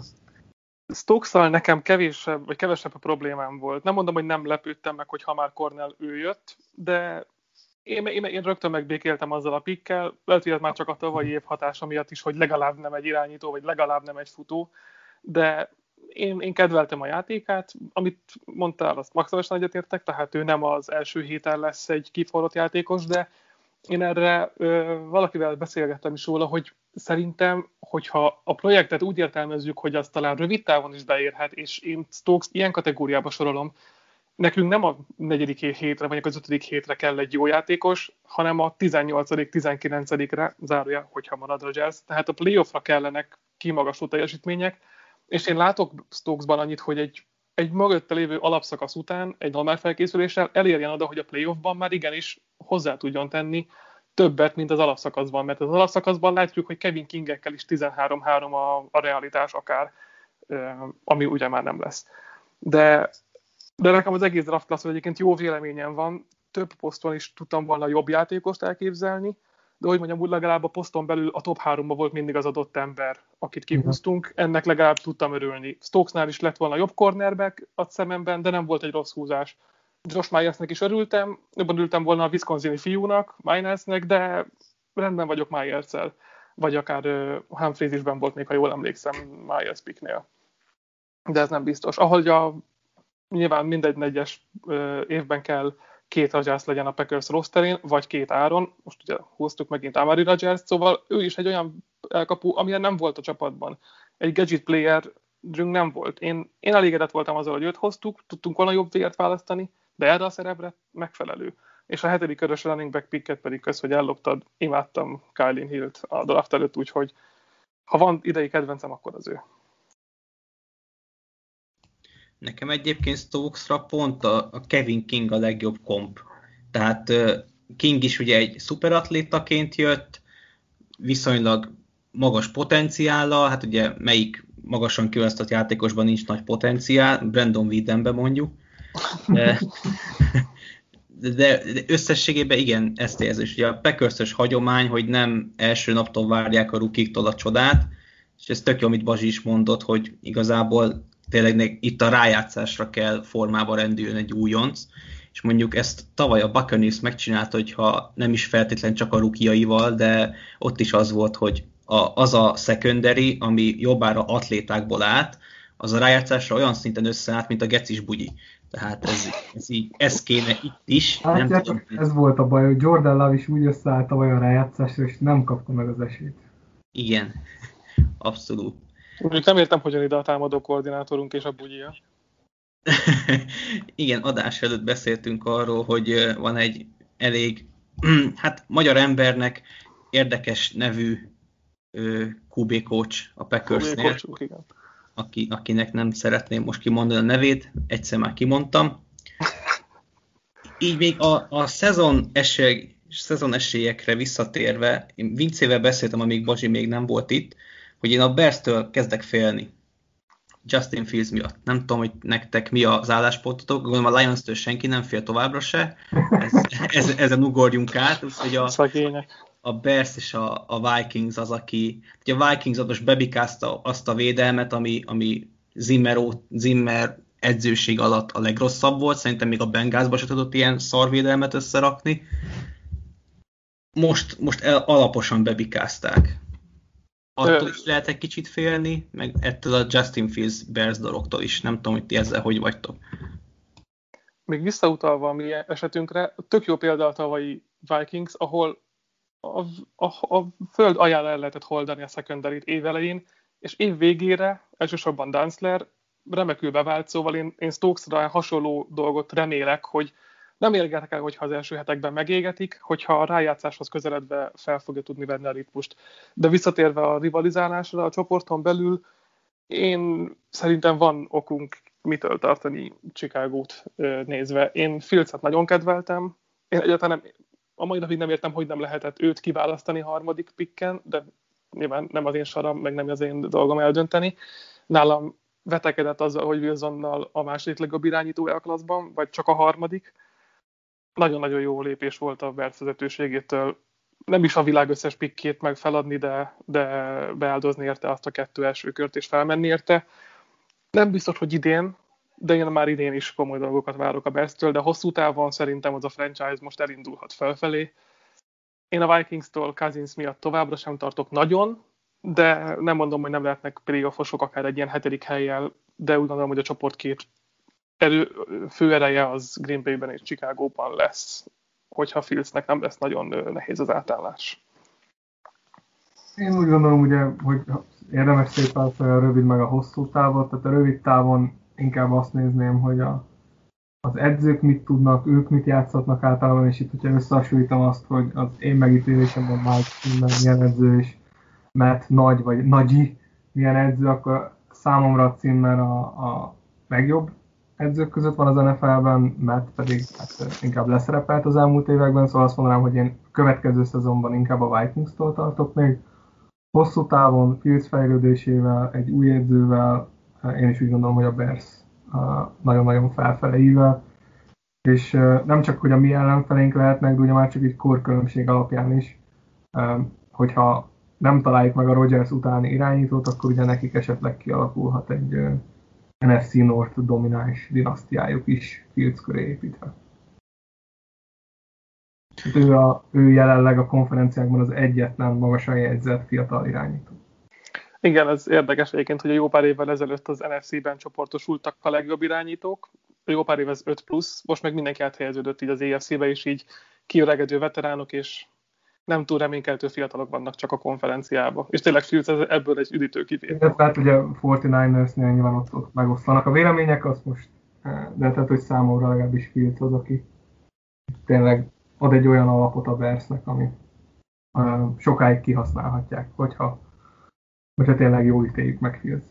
Stokesszal nekem kevesebb a problémám volt. Nem mondom, hogy nem lepődtem meg, hogy ha már Cornell ő jött, de én rögtön megbékéltem azzal a pikkel, lehet, hogy ez már csak a tavalyi év hatása miatt is, hogy legalább nem egy irányító, vagy legalább nem egy futó, de én kedveltem a játékát, amit mondtál, azt maximálisan egyetértek, tehát ő nem az első héten lesz egy kiforrott játékos, de én erre valakivel beszélgettem is róla, hogy szerintem, hogyha a projektet úgy értelmezzük, hogy azt talán rövid távon is beérhet, és én Stokes ilyen kategóriába sorolom, nekünk nem a 4. hétre, vagy az 5. hétre kell egy jó játékos, hanem a 18.-19-re, zárója, hogyha marad Rodgers, tehát a playoffra kellenek kimagasló teljesítmények, és én látok Stokesban annyit, hogy egy mögötte lévő alapszakasz után, egy normál felkészüléssel elérjen oda, hogy a playoffban már igenis hozzá tudjon tenni többet, mint az alapszakaszban, mert az alapszakaszban látjuk, hogy Kevin Kingekkel is 13-3 a realitás akár, ami ugye már nem lesz. De nekem az egész draft klasszról egyébként jó véleményem van, több poszton is tudtam volna jobb játékost elképzelni, de hogy mondjam, úgy legalább a poszton belül a top 3-ban volt mindig az adott ember, akit kihúztunk, ennek legalább tudtam örülni. Stokesnál is lett volna jobb cornerback a szememben, de nem volt egy rossz húzás. Josh Myersnek is örültem, jobban örültem volna a Wisconsini fiúnak, Myersnek, de rendben vagyok Myersszel, vagy akár Humphreys isben volt még, ha jól emlékszem, Myers picknél. De ez nem biztos. Ahogy nyilván mindegy 4-es évben kell 2 Rodgers legyen a Packers rosterén, vagy 2 Aaron, most ugye hoztuk megint Amari Rodgers, szóval ő is egy olyan elkapó, amilyen nem volt a csapatban. Egy gadget playerünk nem volt. Én elégedett voltam azzal, hogy őt hoztuk, tudtunk volna jobb vért választani, de erre a szerepre megfelelő. És a 7. körös running back picket pedig köz, hogy elloptad, imádtam Kylin Hill-t a draft előtt, úgyhogy ha van idei kedvencem, akkor az ő. Nekem egyébként Stokesra pont a Kevin King a legjobb komp. Tehát King is ugye egy szuperatlétaként jött, viszonylag magas potenciállal, hát ugye melyik magasan kiválasztott játékosban nincs nagy potenciál, Brandon Whedonben mondjuk. De összességében igen, ezt érzés. Ugye a Packers-ös hagyomány, hogy nem első naptól várják a rookiktól a csodát, és ez tök jó, amit Bazsi is mondott, hogy igazából tényleg itt a rájátszásra kell formába rendüljön egy újonc, és mondjuk ezt tavaly a Buccaneers megcsinálta, hogyha nem is feltétlen csak a rukiaival, de ott is az volt, hogy az a secondary, ami jobbára atlétákból állt, az a rájátszásra olyan szinten összeállt, mint a gecis bugyi. Tehát ez kéne itt is. Hát nem tudom, ez volt a baj, hogy Jordan Love is úgy összeállt tavaly a rájátszásra, és nem kapta meg az esélyt. Igen, abszolút. Úgyhogy nem értem, hogyan ide a támadó koordinátorunk és a bugyia. Igen, adás előtt beszéltünk arról, hogy van egy elég, hát magyar embernek érdekes nevű QB coach a Packersnél, akinek nem szeretném most kimondani a nevét, egyszer már kimondtam. Így még a szezon esélyekre visszatérve, én Vincével beszéltem, amíg Bazsi még nem volt itt, hogy én a Bears-től kezdek félni Justin Fields miatt. Nem tudom, hogy nektek mi az álláspontotok, gondolom a Lions-től senki nem fél továbbra se, ezen ugorjunk át, úgyhogy a Bears és a Vikings az, aki... Ugye a Vikings most bebikázta azt a védelmet, ami Zimmer edzőség alatt a legrosszabb volt, szerintem még a Bengalsban se tudott ilyen szarvédelmet összerakni. Most alaposan bebikázták. Attól is lehet egy kicsit félni, meg ettől a Justin Fields Bears dologtól is. Nem tudom, hogy ti ezzel hogy vagytok. Még visszautalva a mi esetünkre, tök jó példa a tavalyi Vikings, ahol a föld alján el lehetett holdani a szeköndárét év elején, és év végére, elsősorban Dantzler, remekül bevált, szóval én Stokesra hasonló dolgot remélek, hogy nem érgetek el, hogyha az első hetekben megégetik, hogyha a rájátszáshoz közeledve fel fogja tudni venni a ritmust. De visszatérve a rivalizálásra a csoporton belül, én szerintem van okunk mitől tartani Chicagót nézve. Én Fields-et nagyon kedveltem, én egyáltalán a mai napig nem értem, hogy nem lehetett őt kiválasztani harmadik pikken, de nyilván nem az én saram, meg nem az én dolgom eldönteni. Nálam vetekedett azzal, hogy Wilsonnal a második legjobb irányító a klasszban, vagy csak a harmadik. Nagyon-nagyon jó lépés volt a Bears vezetőségétől. Nem is a világ összes pikkét meg feladni, de beáldozni érte azt a 2 első kört és felmenni érte. Nem biztos, hogy idén, de én már idén is komoly dolgokat várok a Bears-től, de hosszú távon szerintem az a franchise most elindulhat felfelé. Én a Vikings-tól Cousins miatt továbbra sem tartok nagyon, de nem mondom, hogy nem lehetnek playoffosok akár egy ilyen 7. helyjel, de úgy gondolom, hogy a csoport két fő ereje az Green Bay-ben és Chicagóban lesz, hogyha Fieldsnek nem lesz nagyon nehéz az átállás. Én úgy gondolom, ugye, hogy érdemes szétválasztani a rövid meg a hosszú távot, tehát a rövid távon inkább azt nézném, hogy az edzők mit tudnak, ők mit játszhatnak általában, és itt, hogyha összehasonlítom azt, hogy az én megítélésem a milyen edző is, mert nagy vagy nagyi milyen edző, akkor számomra a címmel a legjobb edzők között van az NFL-ben, mert pedig inkább leszerepelt az elmúlt években, szóval azt mondanám, hogy én következő szezonban inkább a Vikings-tól tartok még. Hosszú távon, Fields fejlődésével, egy új edzővel, én is úgy gondolom, hogy a Bears nagyon-nagyon felfeleivel, és nem csak, hogy a mi ellenfelénk lehetnek, de ugye már csak egy korkülönbség alapján is, hogyha nem találjuk meg a Rodgers utáni irányítót, akkor ugye nekik esetleg kialakulhat egy NFC North domináns dinasztiájuk is Fields köré építve. Ő jelenleg a konferenciákban az egyetlen magasan jegyzett fiatal irányító. Igen, ez érdekes egyébként, hogy a jó pár évvel ezelőtt az NFC-ben csoportosultak a legjobb irányítók. A jó pár év ez 5+, most meg mindenki áthelyeződött így az AFC-be, és így kiöregedő veteránok, és nem túl reménykeltő fiatalok vannak csak a konferenciába. És tényleg Fields ebből egy üdítő kivétel. Tehát ugye 49ers-nél nyilván ott megoszlanak a vélemények, azt most lehetett, hogy számomra legalábbis Fields az, aki tényleg ad egy olyan alapot a Bearsnek, ami sokáig kihasználhatják, hogyha tényleg jól ítéljük meg Fields.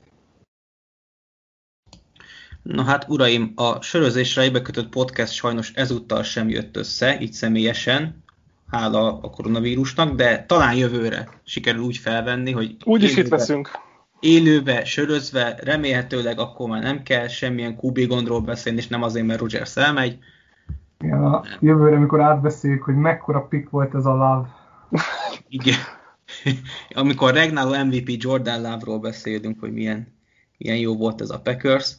Na hát uraim, a sörözésre egybekötött podcast sajnos ezúttal sem jött össze, így személyesen, hála a koronavírusnak, de talán jövőre sikerül úgy felvenni, hogy úgyis itt leszünk. Élőbe, sörözve, remélhetőleg akkor már nem kell semmilyen QB gondról beszélni, és nem azért, mert Rodgers elmegy. Ja, jövőre, amikor átbeszéljük, hogy mekkora pick volt ez a Love. Igen. Amikor regnáló MVP Jordan Love-ról beszélünk, hogy milyen jó volt ez a Packers.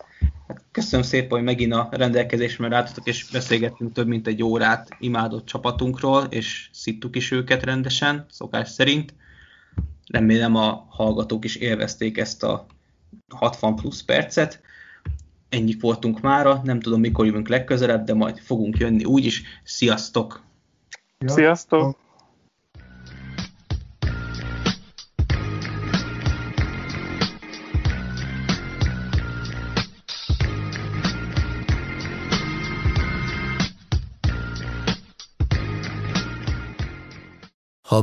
Hát köszönöm szépen, hogy megint a rendelkezésben álltatok, és beszélgettünk több mint egy órát imádott csapatunkról, és szittuk is őket rendesen, szokás szerint. Remélem a hallgatók is élvezték ezt a 60+ percet. Ennyik voltunk mára, nem tudom mikor jövünk legközelebb, de majd fogunk jönni úgyis. Sziasztok! Sziasztok! Ha